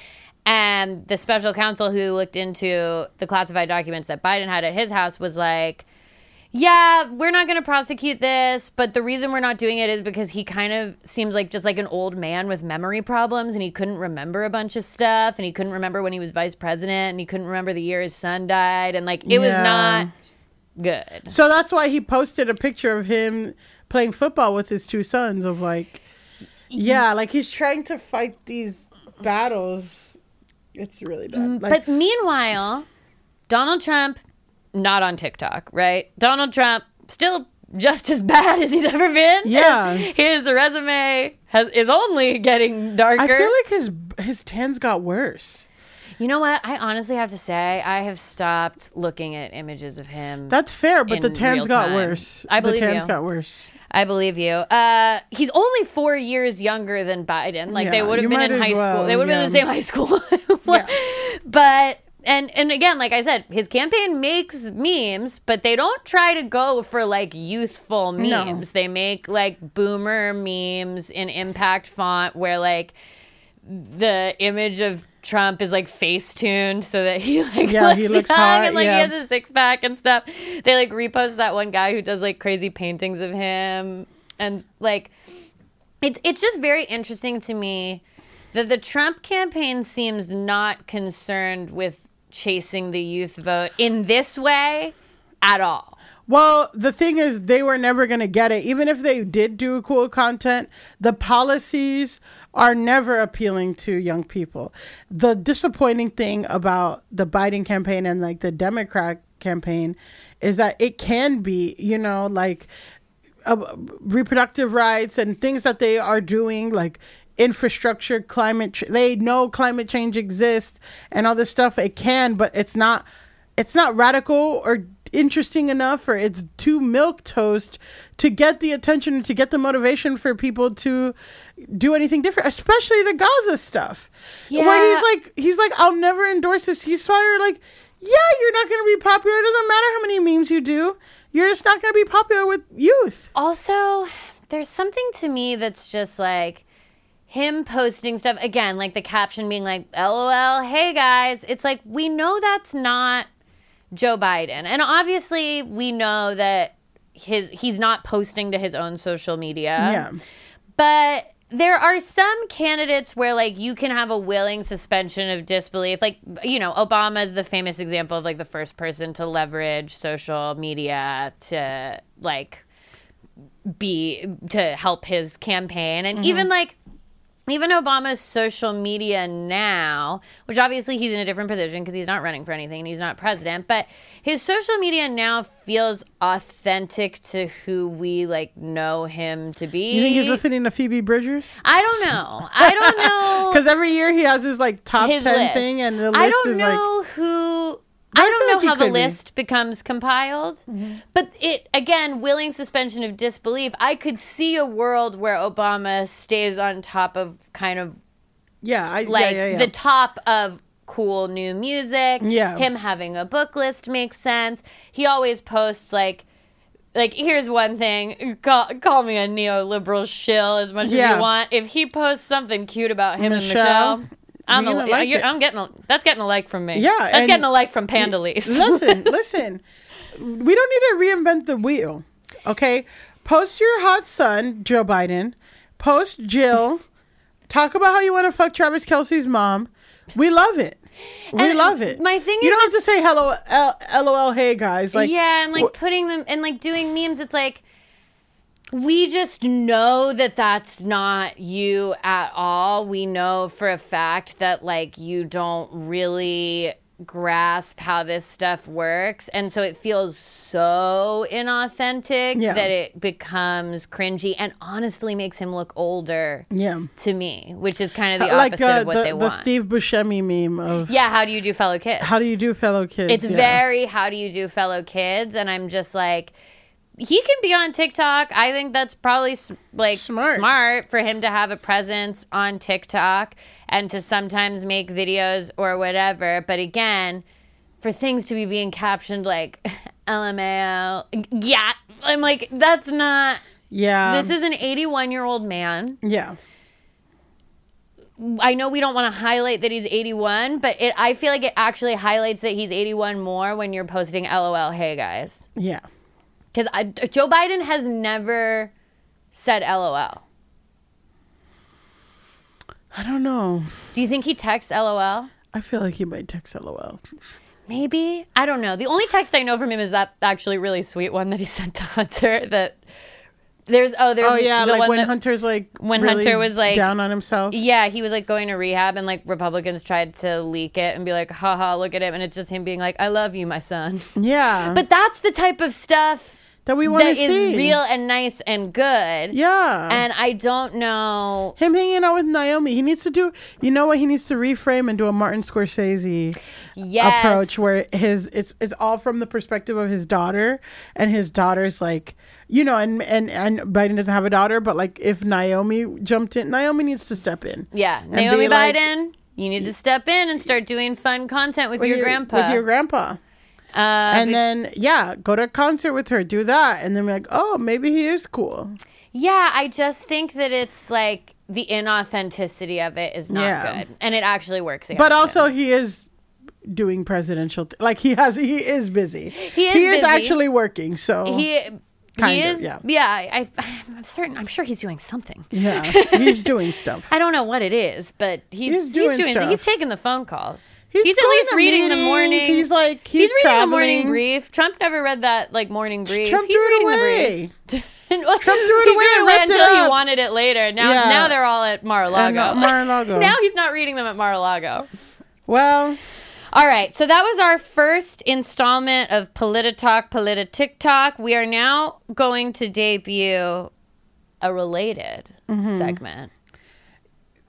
And the special counsel who looked into the classified documents that Biden had at his house was like, yeah, we're not going to prosecute this, but the reason we're not doing it is because he kind of seems like just like an old man with memory problems, and he couldn't remember a bunch of stuff, and he couldn't remember when he was vice president, and he couldn't remember the year his son died, and like it yeah. was not good. So that's why he posted a picture of him playing football with his two sons of like, yeah, like he's trying to fight these battles. It's really bad. Like, but meanwhile, Donald Trump... not on TikTok, right? Donald Trump, still just as bad as he's ever been. Yeah. His resume has, is only getting darker. I feel like his his tan's got worse. You know what? I honestly have to say, I have stopped looking at images of him. That's fair, but the tan's got worse. I believe you. The tan's got worse. I believe you. Uh, he's only four years younger than Biden. Like, yeah, they would have been in high well. school. They would have yeah. been in the same high school. yeah. But... And and again, like I said, his campaign makes memes, but they don't try to go for like youthful memes. No. They make like boomer memes in impact font where like the image of Trump is like face tuned so that he like yeah, looks, he looks young hot, and like yeah. he has a six pack and stuff. They like repost that one guy who does like crazy paintings of him, and like it's it's just very interesting to me that the Trump campaign seems not concerned with chasing the youth vote in this way at all. Well, the thing is, they were never going to get it. Even if they did do cool content, the policies are never appealing to young people. The disappointing thing about the Biden campaign and like the Democrat campaign is that it can be, you know, like uh, reproductive rights and things that they are doing, like infrastructure, climate. Ch- they know climate change exists and all this stuff. It can, but it's not. It's not radical or interesting enough, or it's too milquetoast to get the attention, to get the motivation for people to do anything different, especially the Gaza stuff. Yeah. Where he's like, he's like, I'll never endorse a ceasefire. Like, yeah, you're not going to be popular. It doesn't matter how many memes you do. You're just not going to be popular with youth. Also, there's something to me that's just like him posting stuff, again, like the caption being like, LOL, hey guys. It's like, we know that's not Joe Biden. And obviously we know that his he's not posting to his own social media. Yeah. But there are some candidates where like you can have a willing suspension of disbelief. Like, you know, Obama is the famous example of like the first person to leverage social media to like be to help his campaign. And mm-hmm. even like Even Obama's social media now, which obviously he's in a different position because he's not running for anything and he's not president, but his social media now feels authentic to who we like know him to be. You think he's listening to Phoebe Bridgers? I don't know. I don't know. Because every year he has his like top his ten list. thing, and the list I don't is know like who. I don't know like how the list be. becomes compiled, mm-hmm. but it, again, willing suspension of disbelief. I could see a world where Obama stays on top of kind of yeah, I, like yeah, yeah, yeah. the top of cool new music. Yeah. Him having a book list makes sense. He always posts like, like, here's one thing. Call, call me a neoliberal shill as much yeah. as you want. If he posts something cute about him Michelle. and Michelle... I'm, a, like you're, I'm getting a, that's getting a like from me. Yeah, that's getting a like from Pandalise. Listen, listen. We don't need to reinvent the wheel. Okay, post your hot son, Joe Biden. Post Jill. Talk about how you want to fuck Travis Kelce's mom. We love it. We and love it. My thing is, you don't have to say hello, L- LOL, hey guys. Like yeah, and like wh- putting them and like doing memes. It's like. We just know that that's not you at all. We know for a fact that, like, you don't really grasp how this stuff works. And so it feels so inauthentic yeah. that it becomes cringy and honestly makes him look older yeah. to me, which is kind of the like, opposite uh, of what the, they want. Like the Steve Buscemi meme of... Yeah, how do you do fellow kids? How do you do fellow kids? It's yeah. very how do you do fellow kids. And I'm just like... He can be on TikTok. I think that's probably like smart. smart for him to have a presence on TikTok and to sometimes make videos or whatever. But again, for things to be being captioned like L M A O, yeah, I'm like, that's not. Yeah. This is an eighty-one-year-old man. Yeah. I know we don't want to highlight that he's eighty-one, but it I feel like it actually highlights that he's eighty-one more when you're posting LOL, hey guys. Yeah. Because Joe Biden has never said LOL. I don't know. Do you think he texts LOL? I feel like he might text LOL. Maybe. I don't know. The only text I know from him is that actually really sweet one that he sent to Hunter that... There's oh there's oh yeah the like one when that, Hunter's like when really Hunter was like down on himself yeah he was like going to rehab and like Republicans tried to leak it and be like haha look at him, and it's just him being like I love you my son yeah but that's the type of stuff that we want to see that is real and nice and good yeah and I don't know him hanging out with Naomi. He needs to do you know what he needs to reframe and do a Martin Scorsese yes. approach where his it's it's all from the perspective of his daughter, and his daughter's like. You know, and, and, and Biden doesn't have a daughter, but, like, if Naomi jumped in, Naomi needs to step in. Yeah. Naomi Biden, like, You need to step in and start doing fun content with, with your, your grandpa. With your grandpa. Uh, and be- then, yeah, go to a concert with her. Do that. And then be like, oh, maybe he is cool. Yeah, I just think that it's like the inauthenticity of it is not yeah. good. And it actually works against But also him. He is doing presidential. Th- like he has, he is busy. He is, he is busy. actually working. So he, kind he of, is. Yeah, yeah I, I'm certain. I'm sure he's doing something. Yeah, he's doing stuff. I don't know what it is, but he's, he's doing, he's, doing stuff. He's taking the phone calls. He's, he's at least reading meetings. the morning. He's like he's, he's reading traveling. the morning brief. Trump never read that like morning brief. Trump he's threw reading it away. The brief. Trump threw it away and ripped it up. He wanted it later. Now, yeah. now they're all at Mar-a-Lago. And Mar-a-Lago. Now he's not reading them at Mar-a-Lago. Well, all right. So that was our first installment of Polititok, Polititiktok. We are now going to debut a related mm-hmm. segment.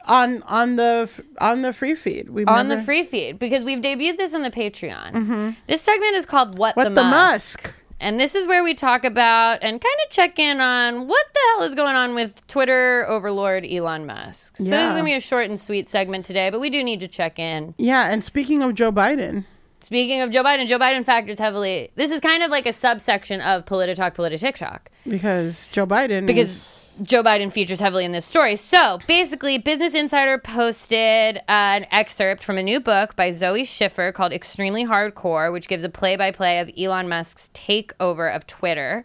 On on the on the free feed. We've on never... the free feed, because we've debuted this on the Patreon. Mm-hmm. This segment is called What, what the, the Musk. Musk. And this is where we talk about and kind of check in on what the hell is going on with Twitter overlord Elon Musk. So yeah. this is going to be a short and sweet segment today, but we do need to check in. Yeah, and speaking of Joe Biden. Speaking of Joe Biden, Joe Biden factors heavily. This is kind of like a subsection of Polititok, Polititiktok. Because Joe Biden because is... Joe Biden features heavily in this story. So basically, Business Insider posted uh, an excerpt from a new book by Zoe Schiffer called Extremely Hardcore, which gives a play-by-play of Elon Musk's takeover of Twitter.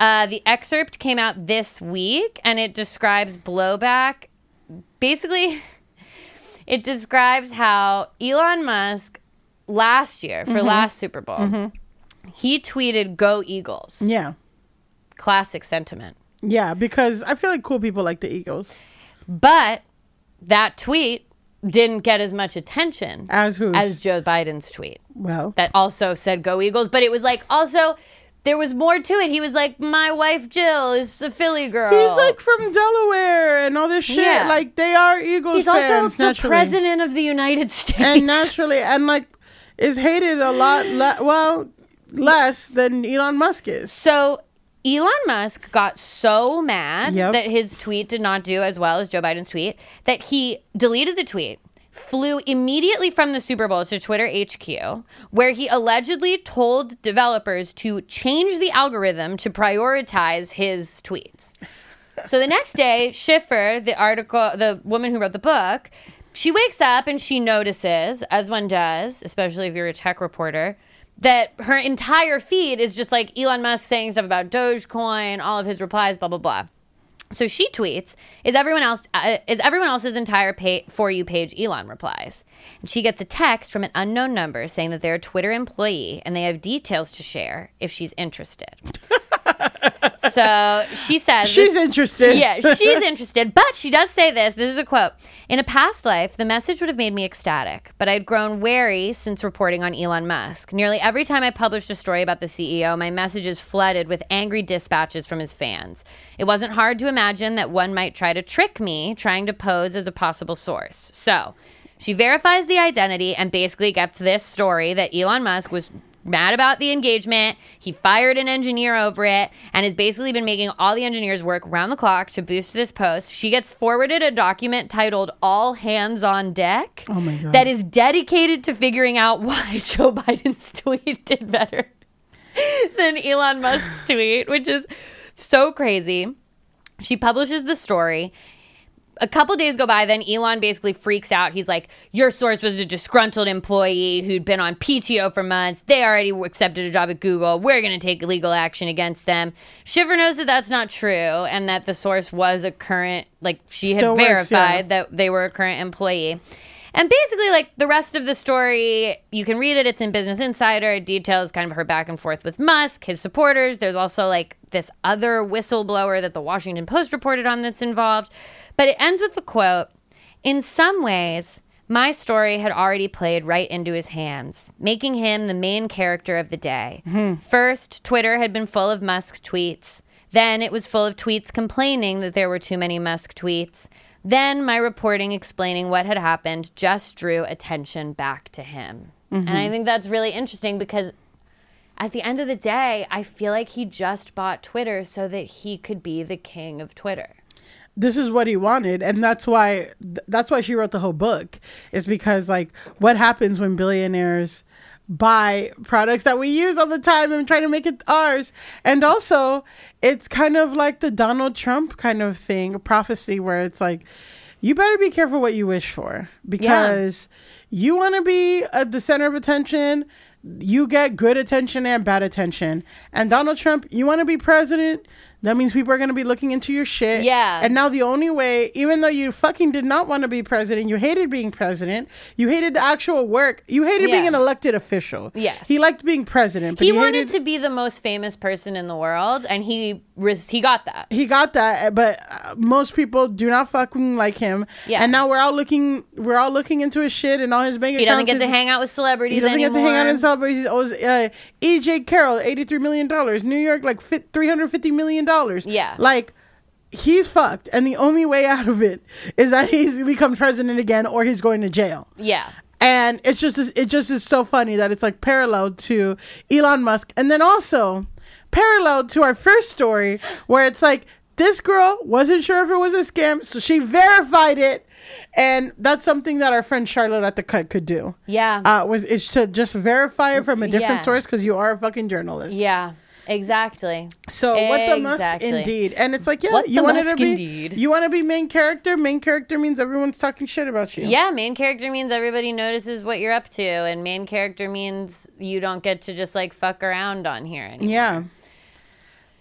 Uh, the excerpt came out this week, and it describes blowback. Basically, it describes how Elon Musk last year, for mm-hmm. last Super Bowl, mm-hmm. he tweeted, "Go Eagles." Yeah. Classic sentiment. Yeah, because I feel like cool people like the Eagles. But that tweet didn't get as much attention as who's? as Joe Biden's tweet. Well, that also said "Go Eagles," but it was like also there was more to it. He was like, "My wife Jill is a Philly girl." He's like from Delaware and all this shit. Yeah. Like they are Eagles He's fans. He's also the naturally. president of the United States, and naturally, and like is hated a lot. Le- well, less than Elon Musk is. So. Elon Musk got so mad yep. that his tweet did not do as well as Joe Biden's tweet that he deleted the tweet, flew immediately from the Super Bowl to Twitter H Q, where he allegedly told developers to change the algorithm to prioritize his tweets. So the next day, Schiffer, the article, the woman who wrote the book, she wakes up and she notices, as one does, especially if you're a tech reporter, that her entire feed is just like Elon Musk saying stuff about Dogecoin, all of his replies, blah, blah, blah. So she tweets, is everyone else uh, is everyone else's entire pay- For You page Elon replies. And she gets a text from an unknown number saying that they're a Twitter employee and they have details to share if she's interested. So she says... She's this, interested. Yeah, she's interested. But she does say this. This is a quote. "In a past life, the message would have made me ecstatic, but I'd grown wary since reporting on Elon Musk. Nearly every time I published a story about the C E O, my messages flooded with angry dispatches from his fans. It wasn't hard to imagine that one might try to trick me, trying to pose as a possible source." So she verifies the identity and basically gets this story that Elon Musk was... mad about the engagement. He fired an engineer over it and has basically been making all the engineers work around the clock to boost this post. She gets forwarded a document titled All Hands on Deck oh my God. that is dedicated to figuring out why Joe Biden's tweet did better than Elon Musk's tweet, which is so crazy. She publishes the story. A couple days go by, then Elon basically freaks out. He's like, your source was a disgruntled employee who'd been on P T O for months. They already accepted a job at Google. We're going to take legal action against them. Schiffer knows that that's not true and that the source was a current, like she had Still verified works, yeah. that they were a current employee. And basically, like, the rest of the story, you can read it. It's in Business Insider. It details kind of her back and forth with Musk, his supporters. There's also, like, this other whistleblower that the Washington Post reported on that's involved. But it ends with the quote, "In some ways, my story had already played right into his hands, making him the main character of the day. Mm-hmm. First, Twitter had been full of Musk tweets. Then it was full of tweets complaining that there were too many Musk tweets. Then my reporting explaining what had happened just drew attention back to him." Mm-hmm. And I think that's really interesting because at the end of the day, I feel like he just bought Twitter so that he could be the king of Twitter. this is what he wanted. And that's why, that's why she wrote the whole book, is because, like, what happens when billionaires buy products that we use all the time and try to make it ours. And also it's kind of like the Donald Trump kind of thing, prophecy, where it's like, you better be careful what you wish for, because yeah. you want to be at the center of attention. You get good attention and bad attention. And Donald Trump, you want to be president, that means people are going to be looking into your shit. Yeah. And now the only way, even though you fucking did not want to be president, you hated being president, you hated the actual work, you hated yeah. being an elected official. Yes. He liked being president. But he, he wanted hated... to be the most famous person in the world, and he res- he got that. He got that, but uh, most people do not fucking like him. Yeah. And now we're all looking, we're all looking into his shit and all his bank accounts. He doesn't get his, to hang out with celebrities anymore. He doesn't anymore. get to hang out with celebrities. Uh, E J Carroll, eighty-three million dollars. New York, like three hundred fifty million dollars. Yeah. Like, he's fucked, and the only way out of it is that he's become president again, or he's going to jail. Yeah. And it's just, it just is so funny that it's like parallel to Elon Musk, and then also parallel to our first story, where it's like, this girl wasn't sure if it was a scam, so she verified it. And that's something that our friend Charlotte at The Cut could do. Yeah. Uh, was is to just verify it from a different yeah. source, because you are a fucking journalist. Yeah. Exactly. So exactly. what the Musk indeed. And it's like, yeah, what you wanted to be indeed. You want to be main character. Main character means everyone's talking shit about you. Yeah, main character means everybody notices what you're up to, and main character means you don't get to just like fuck around on here anymore. Yeah.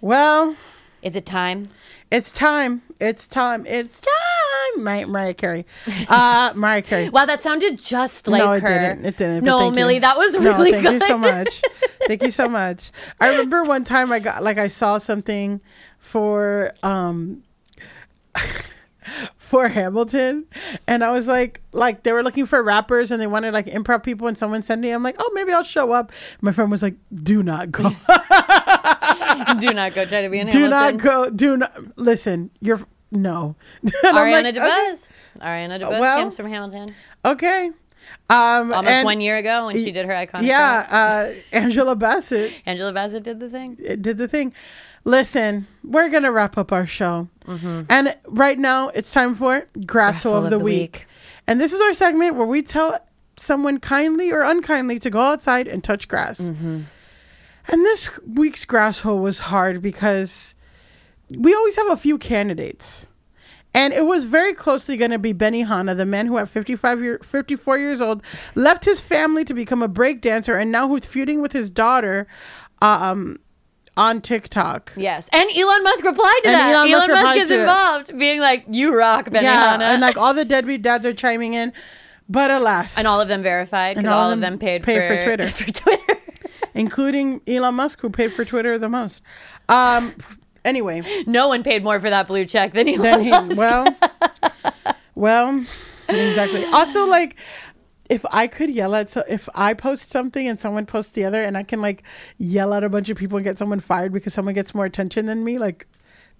Well, is it time? It's time. It's time. It's time. Mar- Mariah Carey. Uh, Mariah Carey. Wow, that sounded just like no, it her. Didn't. It didn't. No, Milly, you. that was really no, thank good. Thank you so much. Thank you so much. I remember one time I got, like, I saw something for, um, for Hamilton, and I was like, like, they were looking for rappers and they wanted like improv people, and someone sent me, I'm like, oh, maybe I'll show up. My friend was like, do not go. Do not go try to be in do Hamilton. Do not go. Do not. Listen, you're, no. Ariana like, DeBose. Okay. Ariana DeBose well, comes from Hamilton. Okay. Um, Almost and, one year ago when she did her iconic yeah, uh, Angela Bassett. Angela Bassett did the thing. It did the thing. Listen, we're going to wrap up our show. Mm-hmm. And right now, it's time for Grasshole of, of the, the week. week. And this is our segment where we tell someone kindly or unkindly to go outside and touch grass. Mm-hmm. And this week's Grasshole was hard because we always have a few candidates. And it was very closely going to be Benihana, the man who at fifty-five year, fifty-four years old left his family to become a break dancer, and now who's feuding with his daughter um, on TikTok. Yes. And Elon Musk replied to and that. Elon, Elon Musk, Musk is involved it. being like, you rock, Benihana. Yeah, and like all the deadbeat dads are chiming in. But alas. And all of them verified because all, all of them, them paid, paid for, for Twitter. For Twitter. Including Elon Musk, who paid for Twitter the most. Um Anyway, no one paid more for that blue check than Elon than he, Musk. Well, well, exactly. Also, like, if I could yell at, so if I post something and someone posts the other, and I can like yell at a bunch of people and get someone fired because someone gets more attention than me, like,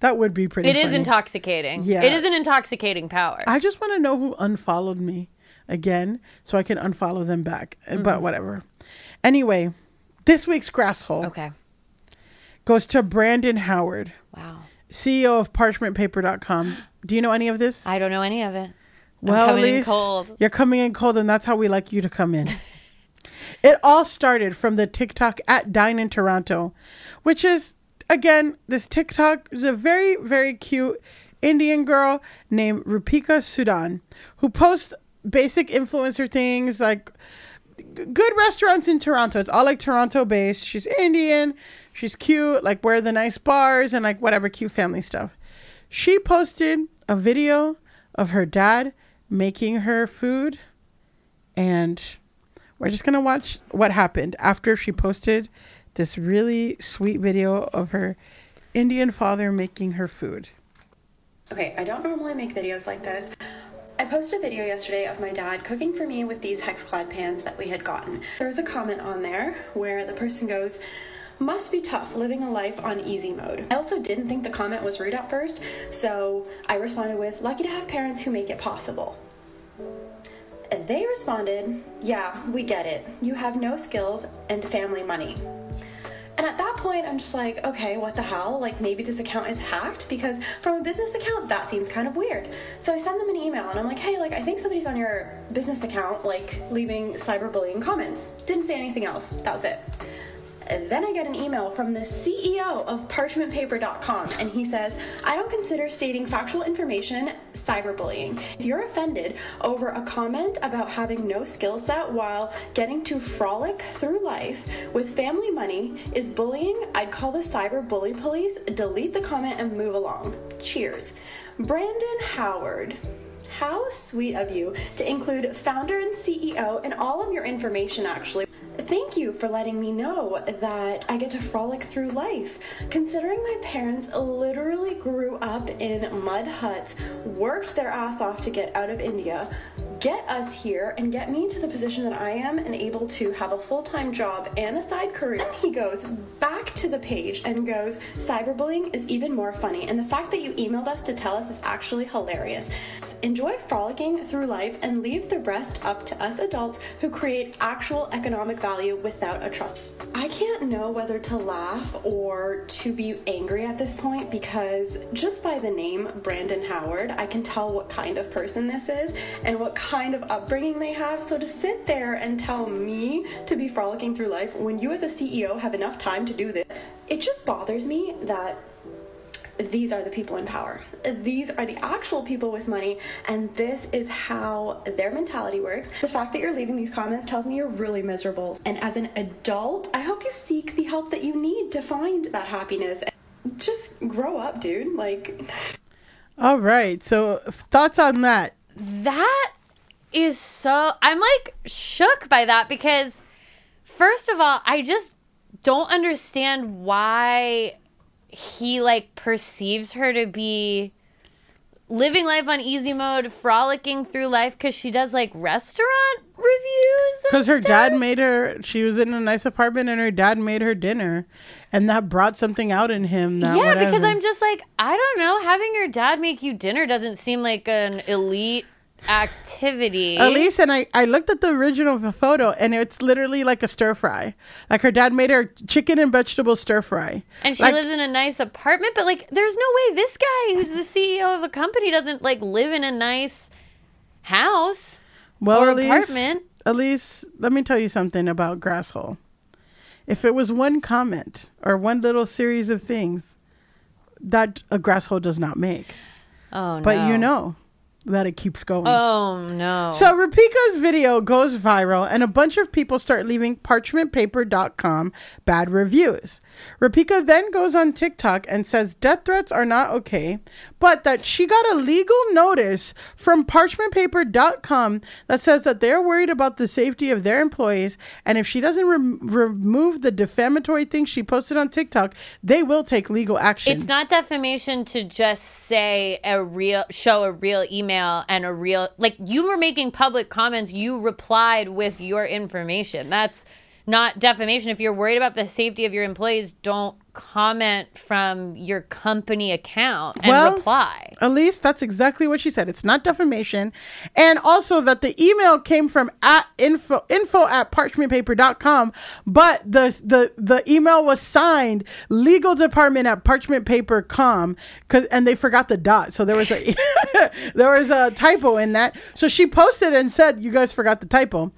that would be pretty. It funny. Is intoxicating. Yeah, it is an intoxicating power. I just want to know who unfollowed me again, so I can unfollow them back. Mm-hmm. But whatever. Anyway, this week's Grasshole. Okay. Goes to Brandon Howard. Wow. C E O of parchment paper dot com. Do you know any of this? I don't know any of it. Well, I'm coming Elise, in cold. You're coming in cold, and that's how we like you to come in. It all started from the TikTok at Dine in Toronto, which is, again, this TikTok is a very, very cute Indian girl named Rupika Sudan, who posts basic influencer things like good restaurants in Toronto. It's all like Toronto based. She's Indian. She's cute, like wear the nice bars and like whatever cute family stuff. She posted a video of her dad making her food, and we're just going to watch what happened after she posted this really sweet video of her Indian father making her food. Okay, I don't normally make videos like this. I posted a video yesterday of my dad cooking for me with these hexclad pans that we had gotten. There was a comment on there where the person goes, "Must be tough living a life on easy mode." I also didn't think the comment was rude at first, so I responded with, "Lucky to have parents who make it possible." And they responded, "Yeah, we get it. You have no skills and family money." And at that point, I'm just like, okay, what the hell? Like, maybe this account is hacked, because from a business account, that seems kind of weird. So I send them an email and I'm like, hey, like, I think somebody's on your business account, like, leaving cyberbullying comments. Didn't say anything else. That was it. And then I get an email from the C E O of parchment paper dot com, and he says, I don't consider stating factual information cyberbullying. If you're offended over a comment about having no skill set while getting to frolic through life with family money is bullying, I'd call the cyberbully police, delete the comment, and move along. Cheers. Brandon Howard. How sweet of you to include founder and C E O in all of your information, actually. Thank you for letting me know that I get to frolic through life. Considering my parents literally grew up in mud huts, worked their ass off to get out of India, get us here, and get me to the position that I am and able to have a full-time job and a side career. And he goes back to the page and goes, cyberbullying is even more funny, and the fact that you emailed us to tell us is actually hilarious. Enjoy frolicking through life and leave the rest up to us adults who create actual economic value without a trust. I can't know whether to laugh or to be angry at this point, because just by the name Brandon Howard, I can tell what kind of person this is and what kind of upbringing they have. So to sit there and tell me to be frolicking through life when you as a C E O have enough time to do this, it just bothers me that these are the people in power. These are the actual people with money, and this is how their mentality works. The fact that you're leaving these comments tells me you're really miserable. And as an adult, I hope you seek the help that you need to find that happiness. Just grow up, dude. Like, all right. So thoughts on that? That is so, I'm like shook by that, because first of all, I just don't understand why he like perceives her to be living life on easy mode, frolicking through life, because she does like restaurant reviews. Because her dad made her, she was in a nice apartment and her dad made her dinner, and that brought something out in him. That yeah, whatever. Because I'm just like, I don't know, having your dad make you dinner doesn't seem like an elite activity. At least, and I, I looked at the original photo, and it's literally like a stir fry. Like, her dad made her chicken and vegetable stir fry. And she like, lives in a nice apartment, but like, there's no way this guy who's the C E O of a company doesn't like live in a nice house well, or at least, apartment. At least, let me tell you something about Grasshole. If it was one comment or one little series of things, that a Grasshole does not make. Oh, no. But you know that it keeps going. Oh, no. So Rupika's video goes viral, and a bunch of people start leaving parchment paper dot com bad reviews. Rupika then goes on TikTok and says death threats are not okay, but that she got a legal notice from parchment paper dot com that says that they're worried about the safety of their employees, and if she doesn't re- remove the defamatory thing she posted on TikTok, they will take legal action. It's not defamation to just say a real, show a real email and a real, like, you were making public comments, you replied with your information. That's not defamation. If you're worried about the safety of your employees, don't comment from your company account and well, reply. At least that's exactly what she said. It's not defamation. And also that the email came from at info, info at parchment paper dot com, but the, the, the email was signed legal department at parchment paper dot com, and they forgot the dot. So there was a there was a typo in that. So she posted and said, you guys forgot the typo.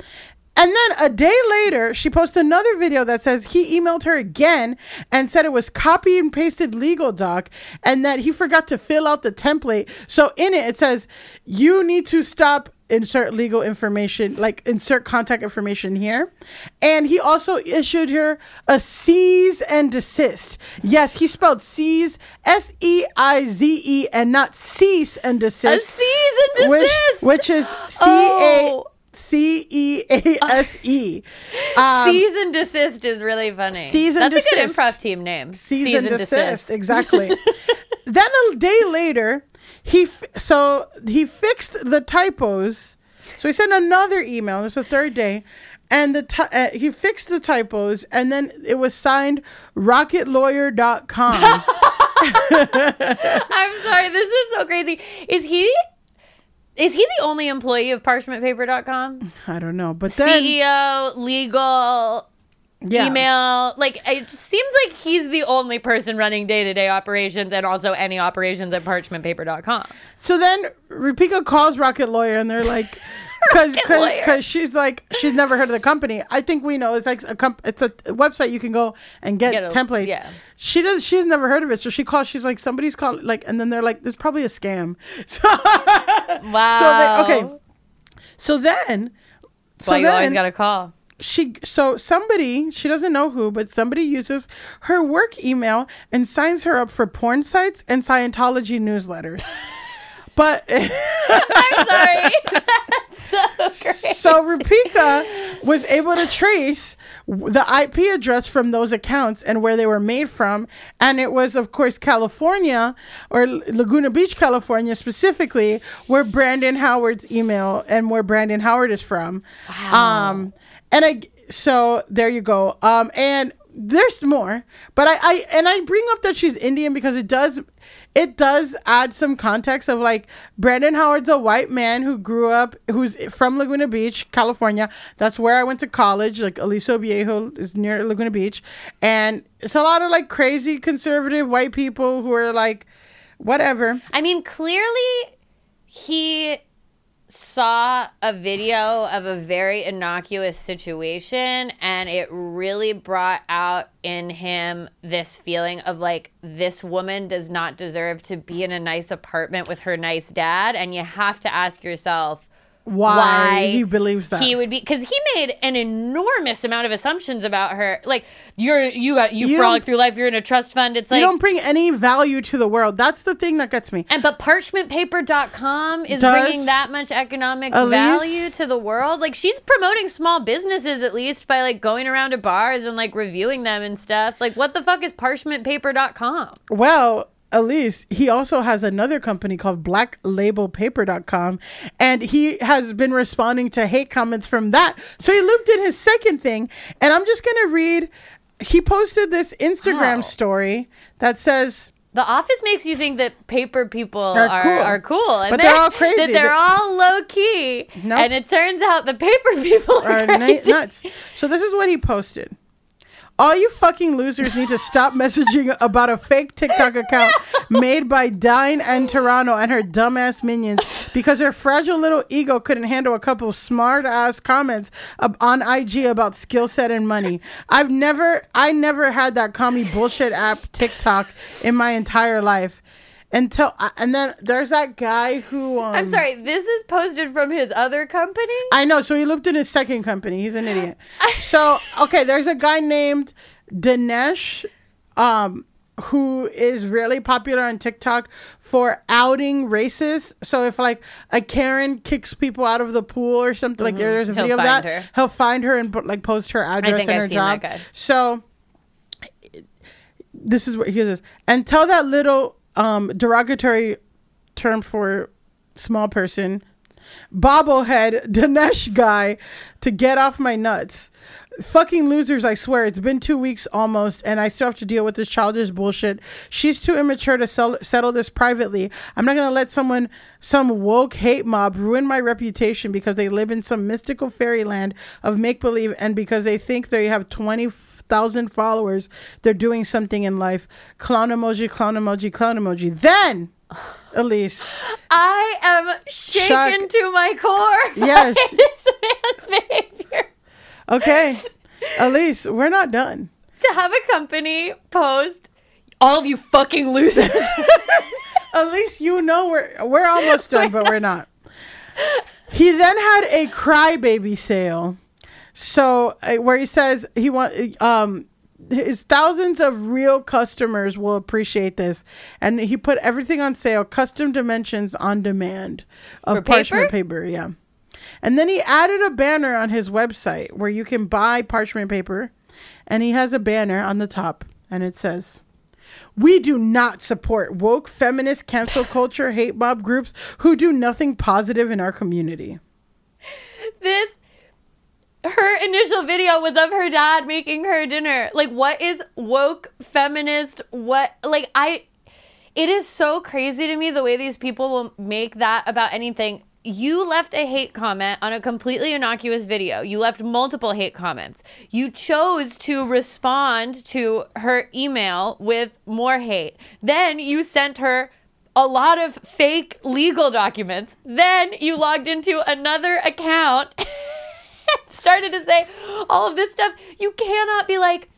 And then a day later, she posted another video that says he emailed her again and said it was copy and pasted legal doc, and that he forgot to fill out the template. So in it, it says, you need to stop, insert legal information, like insert contact information here. And he also issued her a cease and desist. Yes, he spelled cease, S E I Z E, and not cease and desist. A cease and desist! Which, which is C A... Oh. C E A S E. Um, cease and desist is really funny. Cease and That's desist. A good improv team name. Cease, cease and, and desist. desist. Exactly. Then a day later, he f- so he fixed the typos. So he sent another email. It's the third day. And the t- uh, he fixed the typos. And then it was signed rocket lawyer dot com. I'm sorry. This is so crazy. Is he... Is he the only employee of parchment paper dot com? I don't know. But then C E O, legal, yeah. email. Like, it seems like he's the only person running day-to-day operations and also any operations at parchment paper dot com. So then Rupika calls Rocket Lawyer, and they're like... Because because she's like, she's never heard of the company. I think we know. It's like a comp- it's a website you can go and get, get a, templates. Yeah. She does. She's never heard of it. So she calls. She's like, somebody's called. Like, and then they're like, there's probably a scam. So, wow. So they, okay. So then. So well, you then, always got a call. She so somebody she doesn't know who, but somebody uses her work email and signs her up for porn sites and Scientology newsletters. But I'm sorry. So, so Rupika was able to trace the I P address from those accounts and where they were made from, and it was, of course, California, or Laguna Beach, California specifically, where Brandon Howard's email and where Brandon Howard is from. Wow. Um, and I so there you go. Um, and there's more, but I, I and I bring up that she's Indian because it does. It does add some context of, like, Brandon Howard's a white man who grew up, who's from Laguna Beach, California. That's where I went to college. Like, Aliso Viejo is near Laguna Beach. And it's a lot of, like, crazy conservative white people who are, like, whatever. I mean, clearly he saw a video of a very innocuous situation, and it really brought out in him this feeling of, like, this woman does not deserve to be in a nice apartment with her nice dad, and you have to ask yourself why, why he believes that he would be, because he made an enormous amount of assumptions about her. Like, you're you got you, you frolic through life, you're in a trust fund. It's like, you don't bring any value to the world. That's the thing that gets me. And but parchment paper dot com is Does bringing that much economic Elise, value to the world. Like, she's promoting small businesses, at least, by, like, going around to bars and, like, reviewing them and stuff. Like, what the fuck is parchment paper dot com? Well, Elise, he also has another company called black label paper dot com, and he has been responding to hate comments from that. So he looped in his second thing, and I'm just going to read. He posted this Instagram wow. story that says... The Office makes you think that paper people are, are, cool. are cool. And but they're, they're all crazy. That they're all low-key. Nope. And it turns out the paper people are, are na- nuts. So this is what he posted. All you fucking losers need to stop messaging about a fake TikTok account no. made by Dine in Toronto and her dumbass minions because her fragile little ego couldn't handle a couple smart-ass comments ab- on I G about skill set and money. I've never, I never had that commie bullshit app TikTok in my entire life. Until and then there's that guy who um, I'm sorry, this is posted from his other company. I know, so he looked in his second company. He's an idiot. So okay, there's a guy named Dinesh, um, who is really popular on TikTok for outing racists. So if, like, a Karen kicks people out of the pool or something, mm-hmm. like there's a he'll video of that, her. he'll find her and like post her address I think and I've her seen job. That guy. So this is what he says. And tell that little. Um, derogatory term for small person, bobblehead Dinesh guy to get off my nuts. Fucking losers, I swear. It's been two weeks almost, and I still have to deal with this childish bullshit. She's too immature to sell, settle this privately. I'm not going to let someone, some woke hate mob ruin my reputation because they live in some mystical fairyland of make-believe and because they think they have twenty thousand followers. They're doing something in life. Clown emoji, clown emoji, clown emoji. Then... Elise, I am shaken shocked. To my core. Yes, this man's behavior. Okay, Elise, we're not done. To have a company post, all of you fucking losers. Elise, you know we're we're almost done, we're but not. we're not. He then had a crybaby sale, so uh, where he says he want um. his thousands of real customers will appreciate this, and he put everything on sale, custom dimensions on demand of For parchment paper? paper yeah and then he added a banner on his website where you can buy parchment paper, and he has a banner on the top and it says, we do not support woke feminist cancel culture hate mob groups who do nothing positive in our community. This Her initial video was of her dad making her dinner. Like, what is woke feminist? What, like, I, it is so crazy to me the way these people will make that about anything. You left a hate comment on a completely innocuous video. You left multiple hate comments. You chose to respond to her email with more hate. Then you sent her a lot of fake legal documents. Then you logged into another account and started to say all of this stuff. You cannot be like,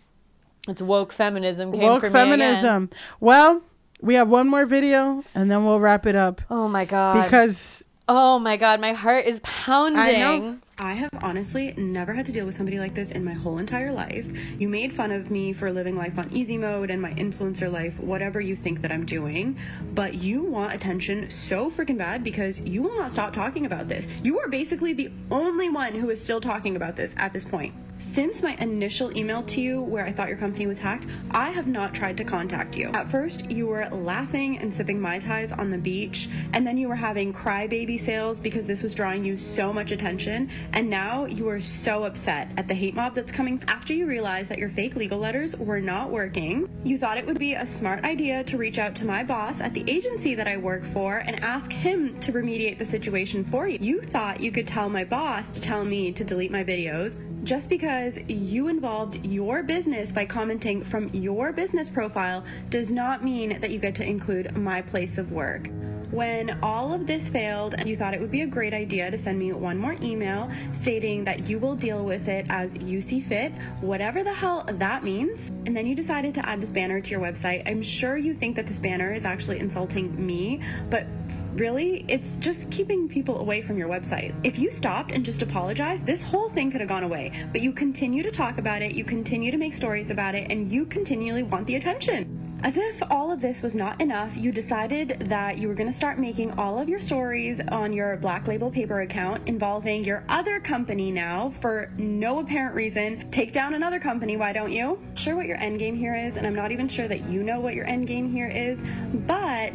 it's woke feminism came woke from feminism. Me again. Well, we have one more video and then we'll wrap it up. Oh my God. Because... Oh my God, my heart is pounding. I know. I have honestly never had to deal with somebody like this in my whole entire life. You made fun of me for living life on easy mode and my influencer life, whatever you think that I'm doing, but you want attention so freaking bad because you will not stop talking about this. You are basically the only one who is still talking about this at this point. Since my initial email to you where I thought your company was hacked, I have not tried to contact you. At first, you were laughing and sipping Mai Tais on the beach, and then you were having crybaby sales because this was drawing you so much attention, and now you are so upset at the hate mob that's coming. After you realized that your fake legal letters were not working, you thought it would be a smart idea to reach out to my boss at the agency that I work for and ask him to remediate the situation for you. You thought you could tell my boss to tell me to delete my videos just because Because you involved your business by commenting from your business profile does not mean that you get to include my place of work. When all of this failed, you thought it would be a great idea to send me one more email stating that you will deal with it as you see fit, whatever the hell that means. And then you decided to add this banner to your website. I'm sure you think that this banner is actually insulting me, but really, it's just keeping people away from your website. If you stopped and just apologized, this whole thing could have gone away. But you continue to talk about it, you continue to make stories about it, and you continually want the attention. As if all of this was not enough, you decided that you were going to start making all of your stories on your Black Label Paper account involving your other company now for no apparent reason. Take down another company, why don't you? I'm not sure what your end game here is, and I'm not even sure that you know what your end game here is, but...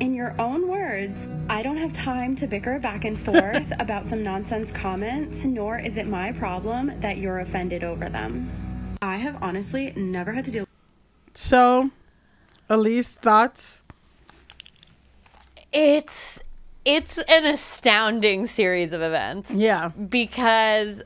In your own words, I don't have time to bicker back and forth about some nonsense comments, nor is it my problem that you're offended over them. I have honestly never had to deal. So, Elise, thoughts? It's it's an astounding series of events. Yeah. Because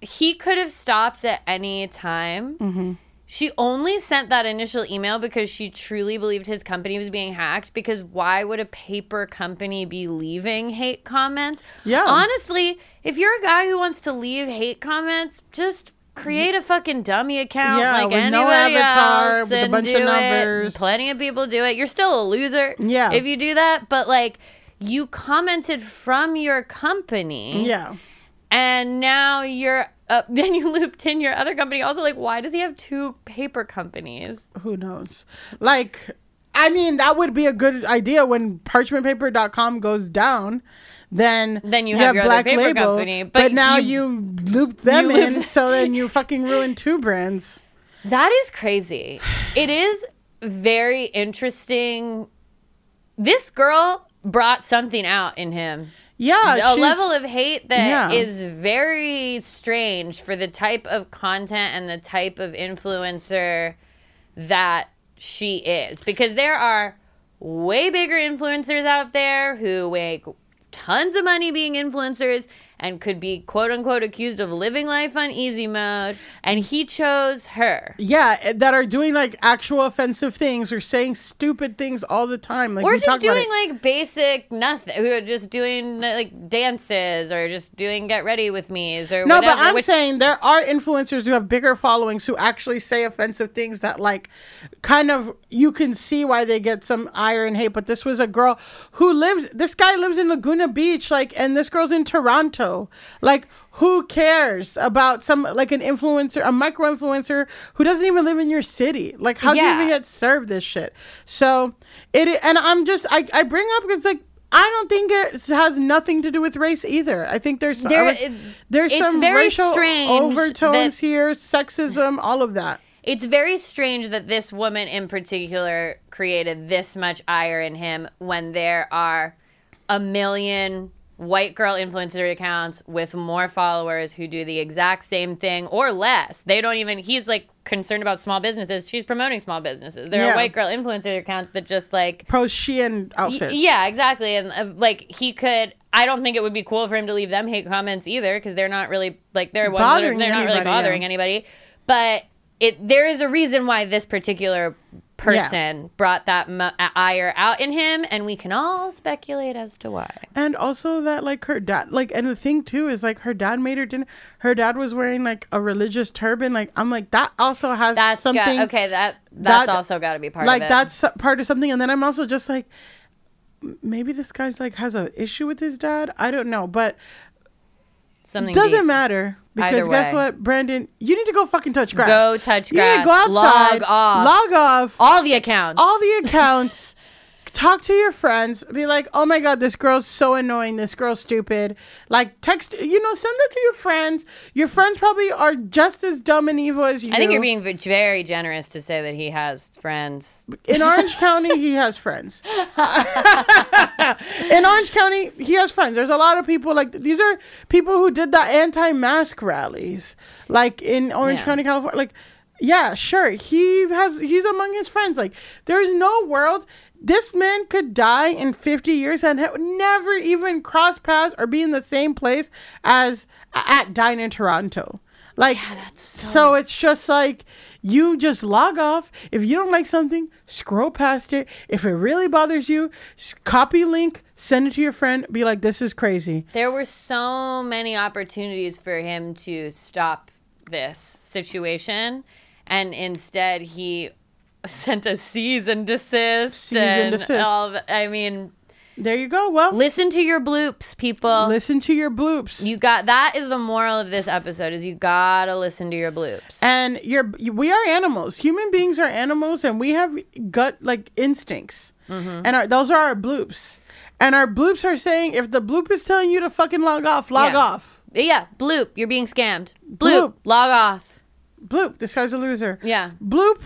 he could have stopped at any time. Mm-hmm. She only sent that initial email because she truly believed his company was being hacked, because why would a paper company be leaving hate comments? Yeah. Honestly, if you're a guy who wants to leave hate comments, just create a fucking dummy account yeah, like anybody no avatar, else with a bunch of numbers. It. Plenty of people do it. You're still a loser yeah. if you do that. But, like, you commented from your company. Yeah. And now you're... Uh, then you looped in your other company. Also, like, why does he have two paper companies? Who knows? Like, I mean, that would be a good idea when parchment paper dot com goes down. Then, then you, you have, have your Black other paper Label, company. But, but now you, you looped them you in, loop- so then you fucking ruined two brands. That is crazy. It is very interesting. This girl brought something out in him. Yeah, a level of hate that yeah. is very strange for the type of content and the type of influencer that she is. Because there are way bigger influencers out there who make tons of money being influencers and could be, quote unquote, accused of living life on easy mode. And he chose her. Yeah, that are doing, like, actual offensive things or saying stupid things all the time. Like, or just doing, like, basic nothing. Who are just doing, like, dances or just doing get ready with me's or no, whatever. No, but I'm Which- saying there are influencers who have bigger followings who actually say offensive things that, like, kind of you can see why they get some ire and hate. But this was a girl who lives, this guy lives in Laguna Beach, like, and this girl's in Toronto. Like, who cares about some, like, an influencer, a micro influencer who doesn't even live in your city? Like, how yeah. do you even get served this shit? So it, and I'm just, I, I bring up because, like, I don't think it has nothing to do with race either. I think there's there, like, there's it's some very racial overtones that, here, sexism, all of that. It's very strange that this woman in particular created this much ire in him when there are a million white girl influencer accounts with more followers who do the exact same thing or less. They don't even, he's like concerned about small businesses. She's promoting small businesses. There yeah. are white girl influencer accounts that just like post Shein outfits. Y- yeah, exactly. And uh, like he could, I don't think it would be cool for him to leave them hate comments either, because they're not really like they're bothering they're not anybody, really bothering yeah. anybody. But it there is a reason why this particular person yeah. brought that mu- ire out in him, and we can all speculate as to why. And also that like her dad, like, and the thing too is like her dad made her dinner. Her dad was wearing like a religious turban. Like I'm like that also has that's something. Got, okay, that that's that, also got to be part like, of it. Like that's part of something. And then I'm also just like, maybe this guy's like has an issue with his dad. I don't know, but something doesn't deep. matter. Because guess what, Brandon? You need to go fucking touch grass. Go touch grass. You need to go outside. Log off. Log off. All the accounts. All the accounts. Talk to your friends. Be like, oh my God, this girl's so annoying. This girl's stupid. Like, text, you know, send it to your friends. Your friends probably are just as dumb and evil as you. I think you're being very generous to say that he has friends. In Orange County, he has friends. In Orange County, he has friends. There's a lot of people like, these are people who did the anti-mask rallies. Like in Orange yeah. County, California. Like, yeah, sure. He has, he's among his friends. Like, there's no world. This man could die in fifty years and ha- never even cross paths or be in the same place as at Dine in Toronto. Like, yeah, that's so-, so it's just like, you just log off. If you don't like something, scroll past it. If it really bothers you, copy link, send it to your friend. Be like, this is crazy. There were so many opportunities for him to stop this situation. And instead, he... sent a cease and desist. Cease and, and desist. All the, I mean, there you go. Well, listen to your bloops, people. Listen to your bloops. You got that is the moral of this episode: is you gotta listen to your bloops. And you're we are animals. Human beings are animals, and we have gut like instincts, mm-hmm. and our, those are our bloops. And our bloops are saying, if the bloop is telling you to fucking log off, log yeah. off. Yeah, bloop. You're being scammed. Bloop. Bloop. Log off. Bloop. This guy's a loser. Yeah. Bloop.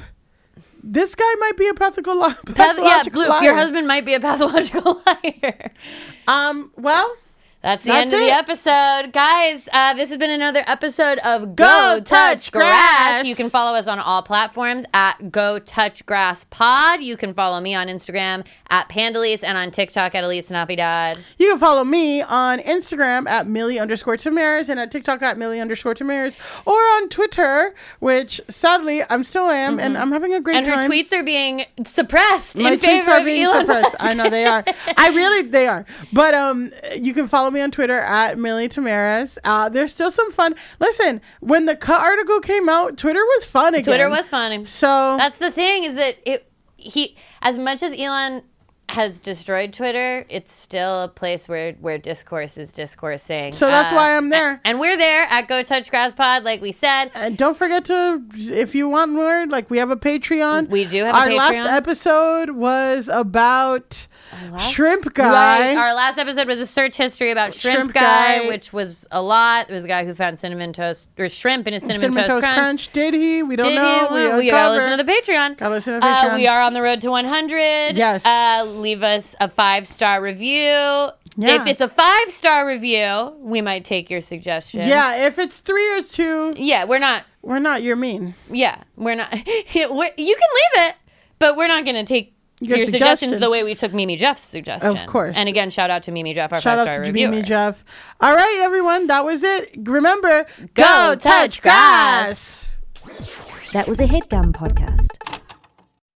This guy might be a pathological liar. Yeah, Bloop, your husband might be a pathological liar. Um, well, that's the that's end it. of the episode. Guys, uh, this has been another episode of Go, Go Touch Grass. Grass. You can follow us on all platforms at Go Touch Grass Pod. You can follow me on Instagram at Pandalise and on TikTok at Elise Navidad. You can follow me on Instagram at Milly underscore Tamarez and at TikTok at Milly underscore Tamarez or on Twitter, which sadly I'm still am mm-hmm. and I'm having a great and time. And her tweets are being suppressed. My in tweets favor are of being Elon suppressed. Musk. I know they are. I really, they are. But um, you can follow me on Twitter at Milly Tamarez. Uh, there's still some fun. Listen, when the Cut article came out, Twitter was fun again. Twitter was fun. So that's the thing is that it he as much as Elon has destroyed Twitter, it's still a place where where discourse is discoursing. So that's uh, why I'm there. And, and we're there at Go Touch Grass Pod, like we said. And don't forget to, if you want more, like we have a Patreon. We do have our a Patreon. Our last episode was about last, Shrimp Guy. Right, our last episode was a search history about Shrimp, shrimp guy, guy, which was a lot. It was a guy who found cinnamon toast, or shrimp in a cinnamon, cinnamon toast, toast crunch. crunch. Did he? We don't Did know. He? We, we gotta listen to the Patreon. Gotta listen to the Patreon. Uh, we are on the road to one hundred. Yes. Uh, leave us a five-star review. Yeah. If it's a five-star review, we might take your suggestions. Yeah, if it's three or two. Yeah, we're not. We're not. You're mean. Yeah, we're not. we're, you can leave it, but we're not going to take your, your suggestions the way we took Mimi Jeff's suggestion. Of course. And again, shout out to Mimi Jeff, our shout five-star reviewer. Shout out to Mimi Jeff. All right, everyone. That was it. Remember, go, go touch grass. grass. That was a HeadGum podcast.